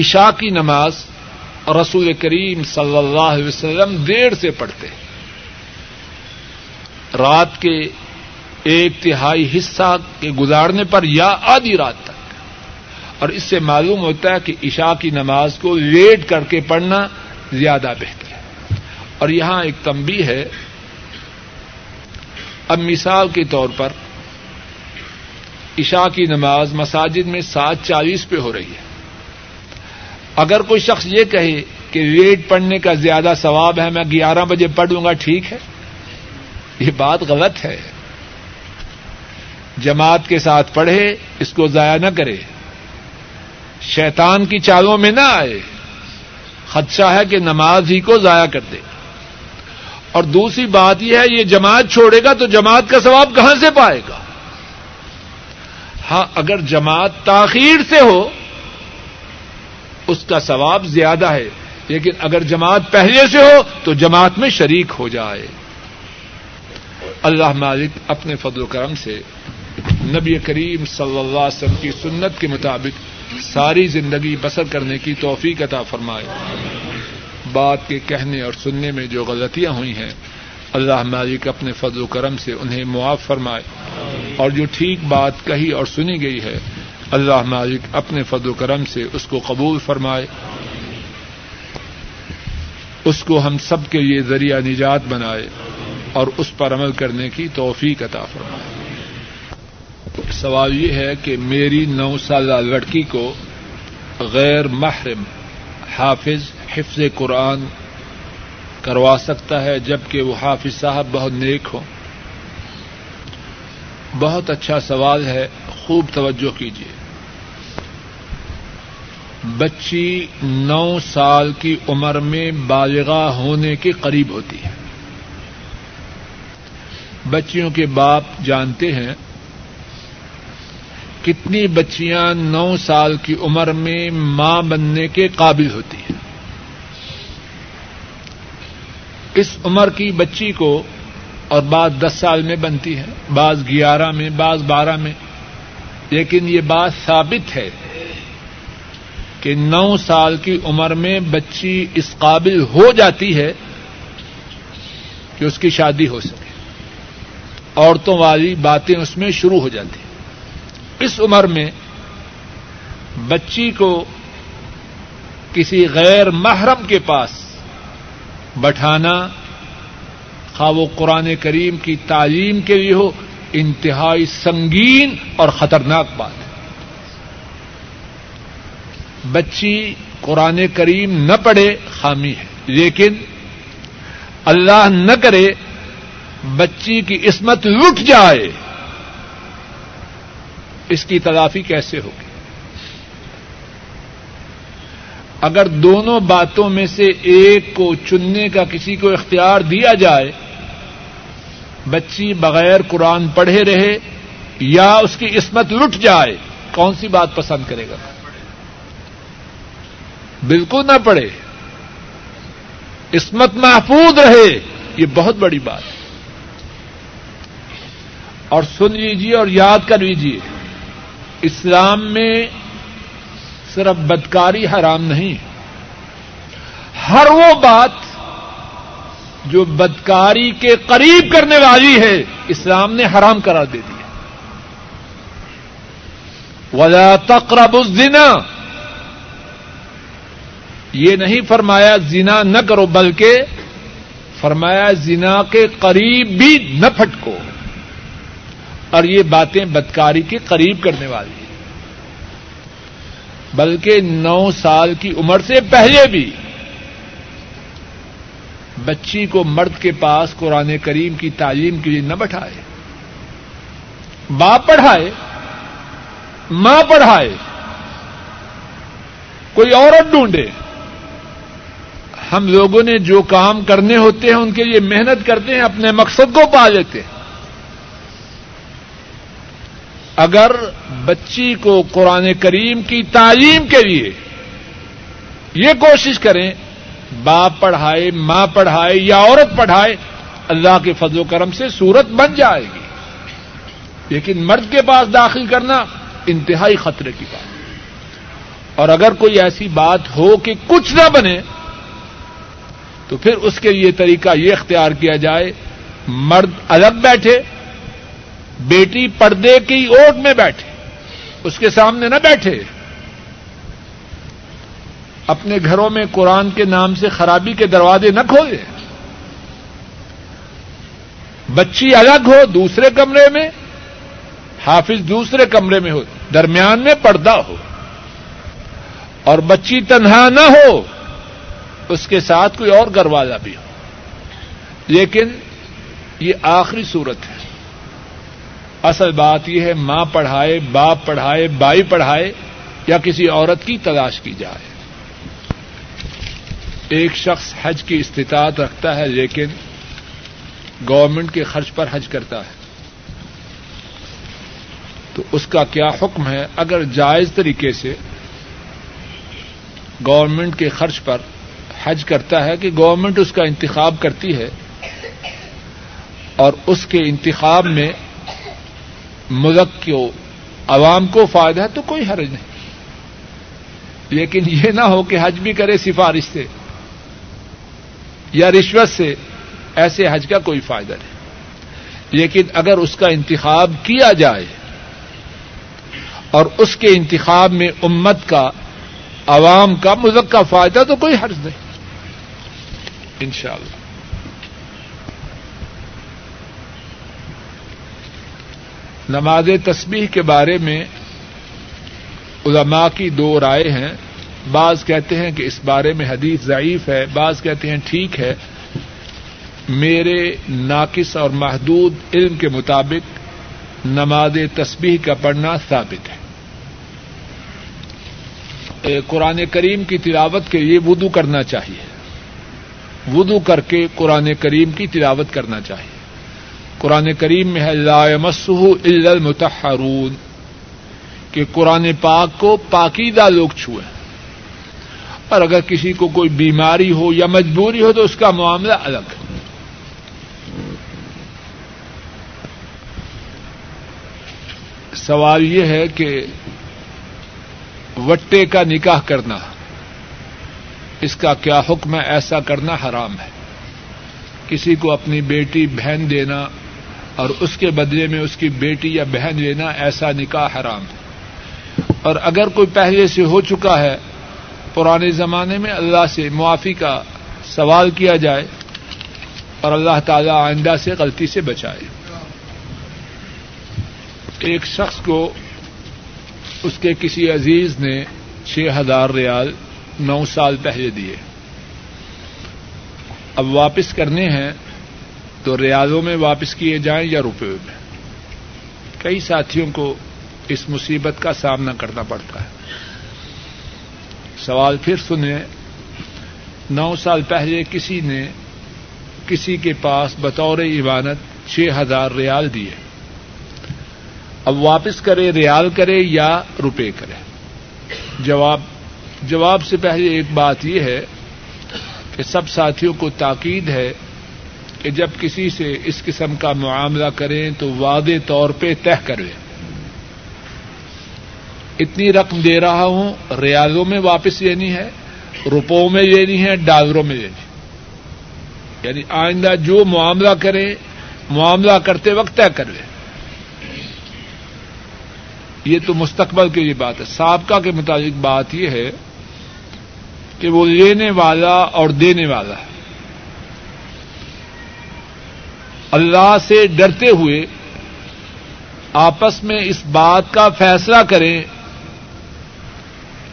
عشاء کی نماز رسول کریم صلی اللہ علیہ وسلم دیر سے پڑھتے, رات کے ایک تہائی حصہ کے گزارنے پر یا آدھی رات تک, اور اس سے معلوم ہوتا ہے کہ عشاء کی نماز کو لیٹ کر کے پڑھنا زیادہ بہتر ہے. اور یہاں ایک تنبیہ ہے, اب مثال کے طور پر عشاء کی نماز مساجد میں 7:40 پہ ہو رہی ہے, اگر کوئی شخص یہ کہے کہ لیٹ پڑھنے کا زیادہ ثواب ہے, میں 11 بجے پڑھوں گا, ٹھیک ہے, یہ بات غلط ہے. جماعت کے ساتھ پڑھے, اس کو ضائع نہ کرے, شیطان کی چالوں میں نہ آئے, خدشہ ہے کہ نماز ہی کو ضائع کر دے. اور دوسری بات یہ ہے, یہ جماعت چھوڑے گا تو جماعت کا ثواب کہاں سے پائے گا. ہاں اگر جماعت تاخیر سے ہو اس کا ثواب زیادہ ہے, لیکن اگر جماعت پہلے سے ہو تو جماعت میں شریک ہو جائے. اللہ مالک اپنے فضل و کرم سے نبی کریم صلی اللہ علیہ وسلم کی سنت کے مطابق ساری زندگی بسر کرنے کی توفیق عطا فرمائے. بات کے کہنے اور سننے میں جو غلطیاں ہوئی ہیں اللہ مالک اپنے فضل و کرم سے انہیں معاف فرمائے, اور جو ٹھیک بات کہی اور سنی گئی ہے اللہ مالک اپنے فضل و کرم سے اس کو قبول فرمائے, اس کو ہم سب کے لیے ذریعہ نجات بنائے اور اس پر عمل کرنے کی توفیق عطا فرمائے. سوال یہ ہے کہ میری 9 سالہ لڑکی کو غیر محرم حافظ حفظ قرآن کروا سکتا ہے جبکہ وہ حافظ صاحب بہت نیک ہوں؟ بہت اچھا سوال ہے, خوب توجہ کیجیے. بچی 9 سال کی عمر میں بالغہ ہونے کے قریب ہوتی ہے. بچیوں کے باپ جانتے ہیں کتنی بچیاں 9 سال کی عمر میں ماں بننے کے قابل ہوتی ہیں. اس عمر کی بچی کو, اور بعض 10 سال میں بنتی ہے, بعض 11 میں, بعض 12 میں, لیکن یہ بات ثابت ہے کہ 9 سال کی عمر میں بچی اس قابل ہو جاتی ہے کہ اس کی شادی ہو سکے, عورتوں والی باتیں اس میں شروع ہو جاتی ہیں. اس عمر میں بچی کو کسی غیر محرم کے پاس بٹھانا, خواہ وہ قرآن کریم کی تعلیم کے لیے ہو, انتہائی سنگین اور خطرناک بات ہے. بچی قرآن کریم نہ پڑھے خامی ہے, لیکن اللہ نہ کرے بچی کی عصمت لٹ جائے, اس کی تلافی کیسے ہوگی؟ اگر دونوں باتوں میں سے ایک کو چننے کا کسی کو اختیار دیا جائے, بچی بغیر قرآن پڑھے رہے یا اس کی عصمت لٹ جائے, کون سی بات پسند کرے گا؟ بالکل نہ پڑھے, عصمت محفوظ رہے, یہ بہت بڑی بات ہے. اور سن لیجیے اور یاد کر لیجیے, اسلام میں صرف بدکاری حرام نہیں, ہر وہ بات جو بدکاری کے قریب کرنے والی ہے اسلام نے حرام قرار دے دیا. وَلَا تَقْرَبُوا الزِّنَا, یہ نہیں فرمایا زنا نہ کرو, بلکہ فرمایا زنا کے قریب بھی نہ پھٹکو, اور یہ باتیں بدکاری کے قریب کرنے والی ہیں. بلکہ 9 سال کی عمر سے پہلے بھی بچی کو مرد کے پاس قرآن کریم کی تعلیم کے لیے نہ بٹھائے, باپ پڑھائے, ماں پڑھائے, کوئی عورت ڈھونڈے. ہم لوگوں نے جو کام کرنے ہوتے ہیں ان کے لیے محنت کرتے ہیں, اپنے مقصد کو پا لیتے ہیں, اگر بچی کو قرآن کریم کی تعلیم کے لیے یہ کوشش کریں باپ پڑھائے ماں پڑھائے یا عورت پڑھائے اللہ کے فضل و کرم سے صورت بن جائے گی، لیکن مرد کے پاس داخل کرنا انتہائی خطرے کی بات ہے، اور اگر کوئی ایسی بات ہو کہ کچھ نہ بنے تو پھر اس کے لیے طریقہ یہ اختیار کیا جائے مرد الگ بیٹھے، بیٹی پردے کی اوٹ میں بیٹھے، اس کے سامنے نہ بیٹھے، اپنے گھروں میں قرآن کے نام سے خرابی کے دروازے نہ کھولے، بچی الگ ہو دوسرے کمرے میں، حافظ دوسرے کمرے میں ہو، درمیان میں پردہ ہو، اور بچی تنہا نہ ہو، اس کے ساتھ کوئی اور گھروالا بھی ہو، لیکن یہ آخری صورت ہے۔ اصل بات یہ ہے ماں پڑھائے، باپ پڑھائے، بھائی پڑھائے، یا کسی عورت کی تلاش کی جائے۔ ایک شخص حج کی استطاعت رکھتا ہے لیکن گورنمنٹ کے خرچ پر حج کرتا ہے تو اس کا کیا حکم ہے؟ اگر جائز طریقے سے گورنمنٹ کے خرچ پر حج کرتا ہے کہ گورنمنٹ اس کا انتخاب کرتی ہے اور اس کے انتخاب میں ملک کو عوام کو فائدہ ہے تو کوئی حرج نہیں، لیکن یہ نہ ہو کہ حج بھی کرے سفارش سے یا رشوت سے، ایسے حج کا کوئی فائدہ نہیں۔ لیکن اگر اس کا انتخاب کیا جائے اور اس کے انتخاب میں امت کا، عوام کا، ملک کا فائدہ تو کوئی حرج نہیں انشاءاللہ۔ نماز تسبیح کے بارے میں علماء کی دو رائے ہیں، بعض کہتے ہیں کہ اس بارے میں حدیث ضعیف ہے، بعض کہتے ہیں ٹھیک ہے۔ میرے ناقص اور محدود علم کے مطابق نماز تسبیح کا پڑھنا ثابت ہے۔ قرآن کریم کی تلاوت کے لیے وضو کرنا چاہیے، وضو کر کے قرآن کریم کی تلاوت کرنا چاہیے۔ قرآن کریم میں ہے لا یمسہ الا المطہرون کہ قرآن پاک کو پاکیزہ لوگ چھوئیں، اور اگر کسی کو کوئی بیماری ہو یا مجبوری ہو تو اس کا معاملہ الگ۔ سوال یہ ہے کہ وٹے کا نکاح کرنا، اس کا کیا حکم ہے؟ ایسا کرنا حرام ہے، کسی کو اپنی بیٹی بہن دینا اور اس کے بدلے میں اس کی بیٹی یا بہن لینا، ایسا نکاح حرام ہے۔ اور اگر کوئی پہلے سے ہو چکا ہے، پرانے زمانے میں اللہ سے معافی کا سوال کیا جائے اور اللہ تعالی آئندہ سے غلطی سے بچائے۔ ایک شخص کو اس کے کسی عزیز نے 6,000 ریال 9 سال پہلے دیے، اب واپس کرنے ہیں تو ریالوں میں واپس کیے جائیں یا روپے میں؟ کئی ساتھیوں کو اس مصیبت کا سامنا کرنا پڑتا ہے۔ سوال پھر سنیں، 9 سال پہلے کسی نے کسی کے پاس بطور امانت 6,000 ریال دیے، اب واپس کرے ریال کرے یا روپے کرے؟ جواب سے پہلے ایک بات یہ ہے کہ سب ساتھیوں کو تاکید ہے کہ جب کسی سے اس قسم کا معاملہ کریں تو واضح طور پہ طے کریں، اتنی رقم دے رہا ہوں، ریالوں میں واپس لینی ہے، روپوں میں لینی ہے، ڈالروں میں لینی ہے، یعنی آئندہ جو معاملہ کریں معاملہ کرتے وقت طے کریں۔ یہ تو مستقبل کے لیے بات ہے، سابقہ کے مطابق بات یہ ہے کہ وہ لینے والا اور دینے والا ہے، اللہ سے ڈرتے ہوئے آپس میں اس بات کا فیصلہ کریں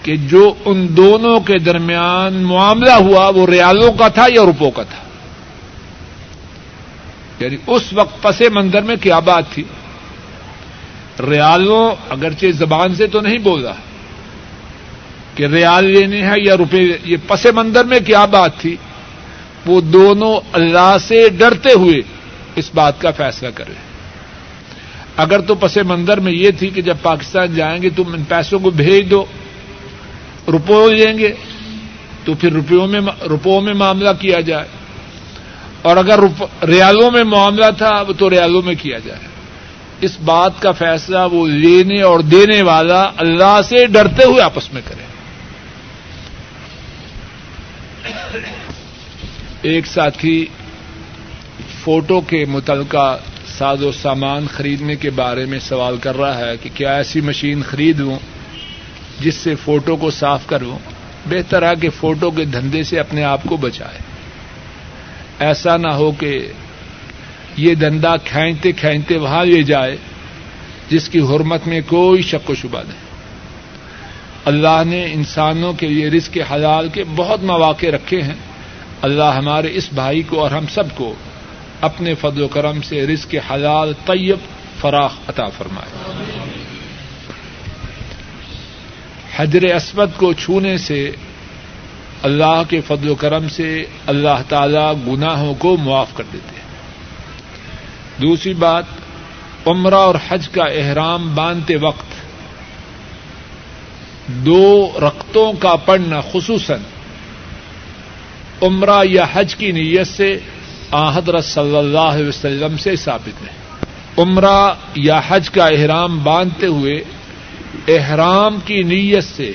کہ جو ان دونوں کے درمیان معاملہ ہوا وہ ریالوں کا تھا یا روپوں کا تھا، یعنی اس وقت پس منظر میں کیا بات تھی۔ ریالوں اگرچہ زبان سے تو نہیں بولا کہ ریال لینے ہیں یا روپے، یہ پس منظر میں کیا بات تھی، وہ دونوں اللہ سے ڈرتے ہوئے اس بات کا فیصلہ کریں۔ اگر تو پس منظر میں یہ تھی کہ جب پاکستان جائیں گے تم ان پیسوں کو بھیج دو روپے ہو جائیں گے تو پھر روپوں میں معاملہ کیا جائے، اور اگر ریالوں میں معاملہ تھا تو ریالوں میں کیا جائے. اس بات کا فیصلہ وہ لینے اور دینے والا اللہ سے ڈرتے ہوئے آپس میں کرے. ایک ساتھی فوٹو کے متعلقہ ساز و سامان خریدنے کے بارے میں سوال کر رہا ہے کہ کیا ایسی مشین خرید لوں جس سے فوٹو کو صاف کروں. بہتر ہے کہ فوٹو کے دھندے سے اپنے آپ کو بچائے، ایسا نہ ہو کہ یہ دھندا کھینچتے کھینچتے وہاں لے جائے جس کی حرمت میں کوئی شک و شبہ نہیں. اللہ نے انسانوں کے لیے رزق حلال کے بہت مواقع رکھے ہیں. اللہ ہمارے اس بھائی کو اور ہم سب کو اپنے فضل و کرم سے رزق حلال طیب فراخ عطا فرمائے. حجر اسود کو چھونے سے اللہ کے فضل و کرم سے اللہ تعالیٰ گناہوں کو معاف کر دیتے ہیں. دوسری بات، عمرہ اور حج کا احرام باندھتے وقت دو رکعتوں کا پڑھنا، خصوصاً عمرہ یا حج کی نیت سے آن حضرت صلی اللہ علیہ وسلم سے ثابت ہے. عمرہ یا حج کا احرام باندھتے ہوئے احرام کی نیت سے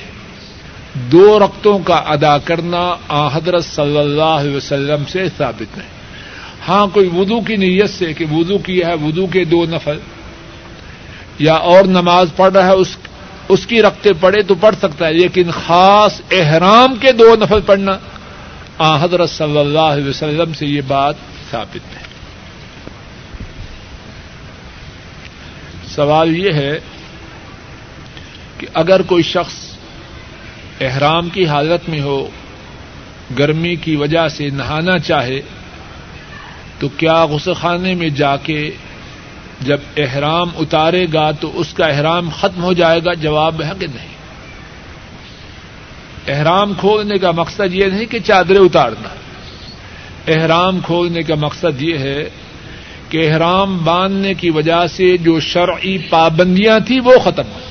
دو رکعتوں کا ادا کرنا آن حضرت صلی اللہ علیہ وسلم سے ثابت ہے. ہاں کوئی وضو کی نیت سے کہ وضو کیا ہے، وضو کے دو نفل یا اور نماز پڑھ رہا ہے اس کی رکعتیں پڑھے تو پڑھ سکتا ہے، لیکن خاص احرام کے دو نفل پڑھنا آن حضرت صلی اللہ علیہ وسلم سے یہ بات ثابت ہے. سوال یہ ہے کہ اگر کوئی شخص احرام کی حالت میں ہو، گرمی کی وجہ سے نہانا چاہے تو کیا غسل خانے میں جا کے جب احرام اتارے گا تو اس کا احرام ختم ہو جائے گا؟ جواب ہے کہ نہیں. احرام کھولنے کا مقصد یہ نہیں کہ چادریں اتارنا، احرام کھولنے کا مقصد یہ ہے کہ احرام باندھنے کی وجہ سے جو شرعی پابندیاں تھیں وہ ختم ہوں،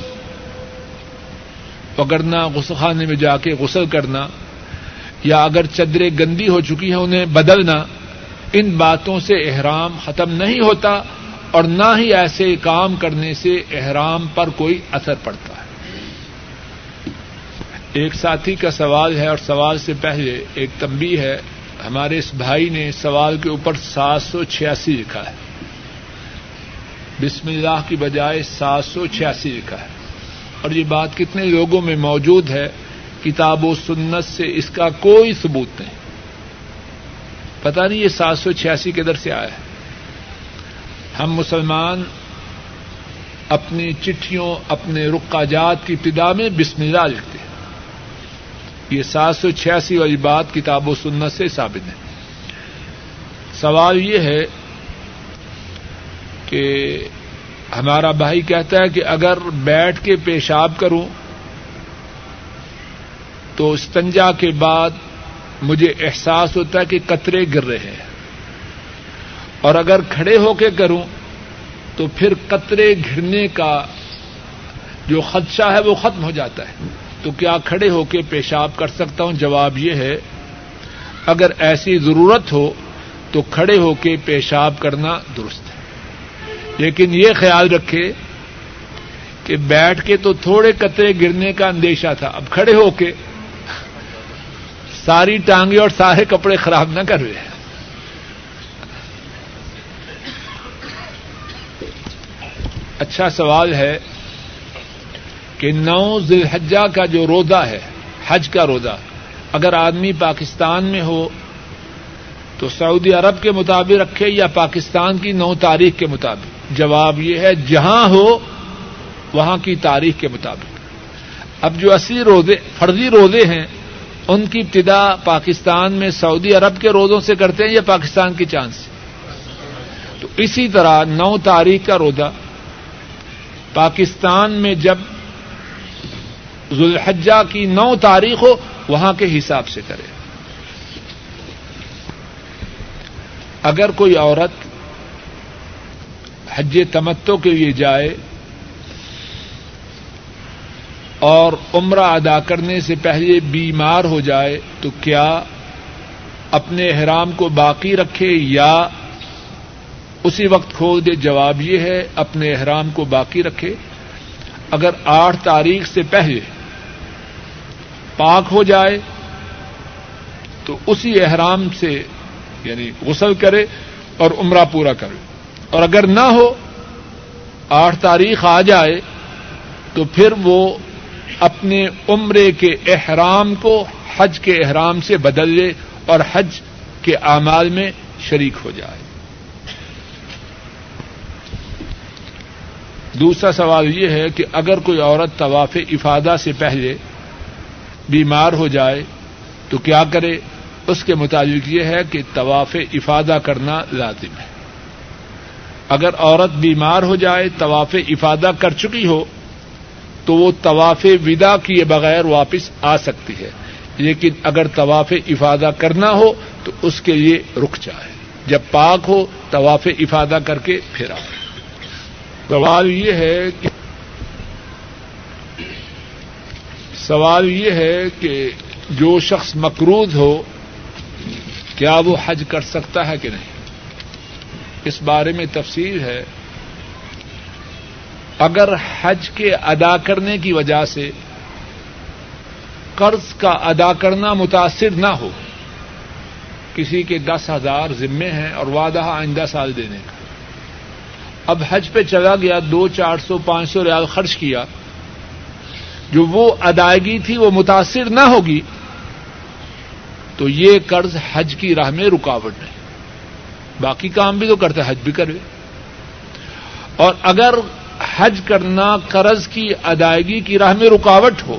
پکڑنا، غسل خانے میں جا کے غسل کرنا، یا اگر چادریں گندی ہو چکی ہیں انہیں بدلنا، ان باتوں سے احرام ختم نہیں ہوتا اور نہ ہی ایسے کام کرنے سے احرام پر کوئی اثر پڑتا ہے. ایک ساتھی کا سوال ہے، اور سوال سے پہلے ایک تنبیہ ہے. ہمارے اس بھائی نے سوال کے اوپر 786 لکھا ہے، بسم اللہ کی بجائے 786 لکھا ہے، اور یہ بات کتنے لوگوں میں موجود ہے. کتاب و سنت سے اس کا کوئی ثبوت نہیں. پتہ نہیں یہ 786 کدھر سے آیا ہے. ہم مسلمان اپنی چٹھیوں، اپنے رقعہ جات کی ابتدا میں بسم اللہ لکھتے ہیں. یہ 786 والی بات کتاب و سنت سے ثابت ہے. سوال یہ ہے کہ ہمارا بھائی کہتا ہے کہ اگر بیٹھ کے پیشاب کروں تو استنجا کے بعد مجھے احساس ہوتا ہے کہ قطرے گر رہے ہیں، اور اگر کھڑے ہو کے کروں تو پھر قطرے گرنے کا جو خدشہ ہے وہ ختم ہو جاتا ہے، تو کیا کھڑے ہو کے پیشاب کر سکتا ہوں؟ جواب یہ ہے اگر ایسی ضرورت ہو تو کھڑے ہو کے پیشاب کرنا درست ہے، لیکن یہ خیال رکھے کہ بیٹھ کے تو تھوڑے قطرے گرنے کا اندیشہ تھا، اب کھڑے ہو کے ساری ٹانگیں اور سارے کپڑے خراب نہ کر رہے ہیں. اچھا سوال ہے کہ 9 ذی الحجہ کا جو روزہ ہے، حج کا روزہ، اگر آدمی پاکستان میں ہو تو سعودی عرب کے مطابق رکھے یا پاکستان کی 9 تاریخ کے مطابق؟ جواب یہ ہے جہاں ہو وہاں کی تاریخ کے مطابق. اب جو اصلی روزے، فرضی روزے ہیں، ان کی ابتدا پاکستان میں سعودی عرب کے روزوں سے کرتے ہیں یا پاکستان کی چاند سے؟ تو اسی طرح 9 تاریخ کا روزہ پاکستان میں جب ذوالحجہ کی 9 تاریخ ہو وہاں کے حساب سے کرے. اگر کوئی عورت حج تمتع کے لیے جائے اور عمرہ ادا کرنے سے پہلے بیمار ہو جائے تو کیا اپنے احرام کو باقی رکھے یا اسی وقت کھول دے؟ جواب یہ ہے اپنے احرام کو باقی رکھے. اگر 8 تاریخ سے پہلے پاک ہو جائے تو اسی احرام سے یعنی غسل کرے اور عمرہ پورا کرے، اور اگر نہ ہو 8 تاریخ آ جائے تو پھر وہ اپنے عمرے کے احرام کو حج کے احرام سے بدل لے اور حج کے اعمال میں شریک ہو جائے. دوسرا سوال یہ ہے کہ اگر کوئی عورت طواف افادہ سے پہلے بیمار ہو جائے تو کیا کرے؟ اس کے مطابق یہ ہے کہ طواف افادہ کرنا لازم ہے. اگر عورت بیمار ہو جائے طواف افادہ کر چکی ہو تو وہ طواف ودا کیے بغیر واپس آ سکتی ہے، لیکن اگر طواف افادہ کرنا ہو تو اس کے لیے رک جائے، جب پاک ہو طواف افادہ کر کے پھر آئے. سوال یہ ہے کہ جو شخص مقروض ہو کیا وہ حج کر سکتا ہے کہ نہیں؟ اس بارے میں تفصیل ہے. اگر حج کے ادا کرنے کی وجہ سے قرض کا ادا کرنا متاثر نہ ہو، کسی کے 10,000 ذمے ہیں اور وعدہ آئندہ سال دینے کا، اب حج پہ چلا گیا 200-400-500 ریال خرچ کیا، جو وہ ادائیگی تھی وہ متاثر نہ ہوگی تو یہ قرض حج کی راہ میں رکاوٹ نہیں. باقی کام بھی تو کرتا ہے، حج بھی کرے. اور اگر حج کرنا قرض کی ادائیگی کی راہ میں رکاوٹ ہو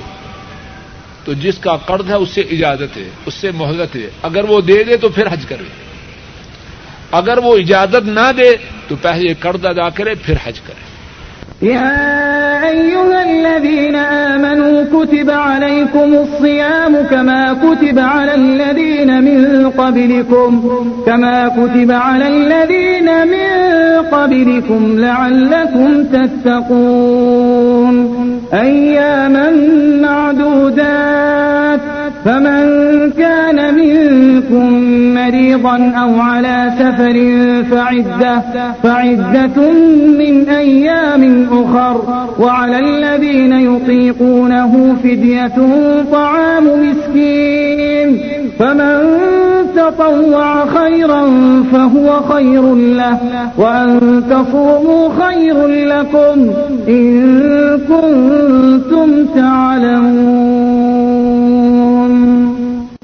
تو جس کا قرض ہے اس سے اجازت ہے، اس سے مہلت ہے، اگر وہ دے دے تو پھر حج کرے، اگر وہ اجازت نہ دے تو پہلے قرض ادا کرے پھر حج کرے. يا أيها الذين آمنوا كتب عليكم الصيام كما كتب على الذين من قبلكم لعلكم تتقون. أياما معدودات، فمن كان منكم مريضا أو على سفر فعدة من أيام أخر، وعلى الذين يطيقونه فدية طعام مسكين، فمن تطوع خيرا فهو خير له، وأن تصوموا خير لكم إن كنتم تعلمون.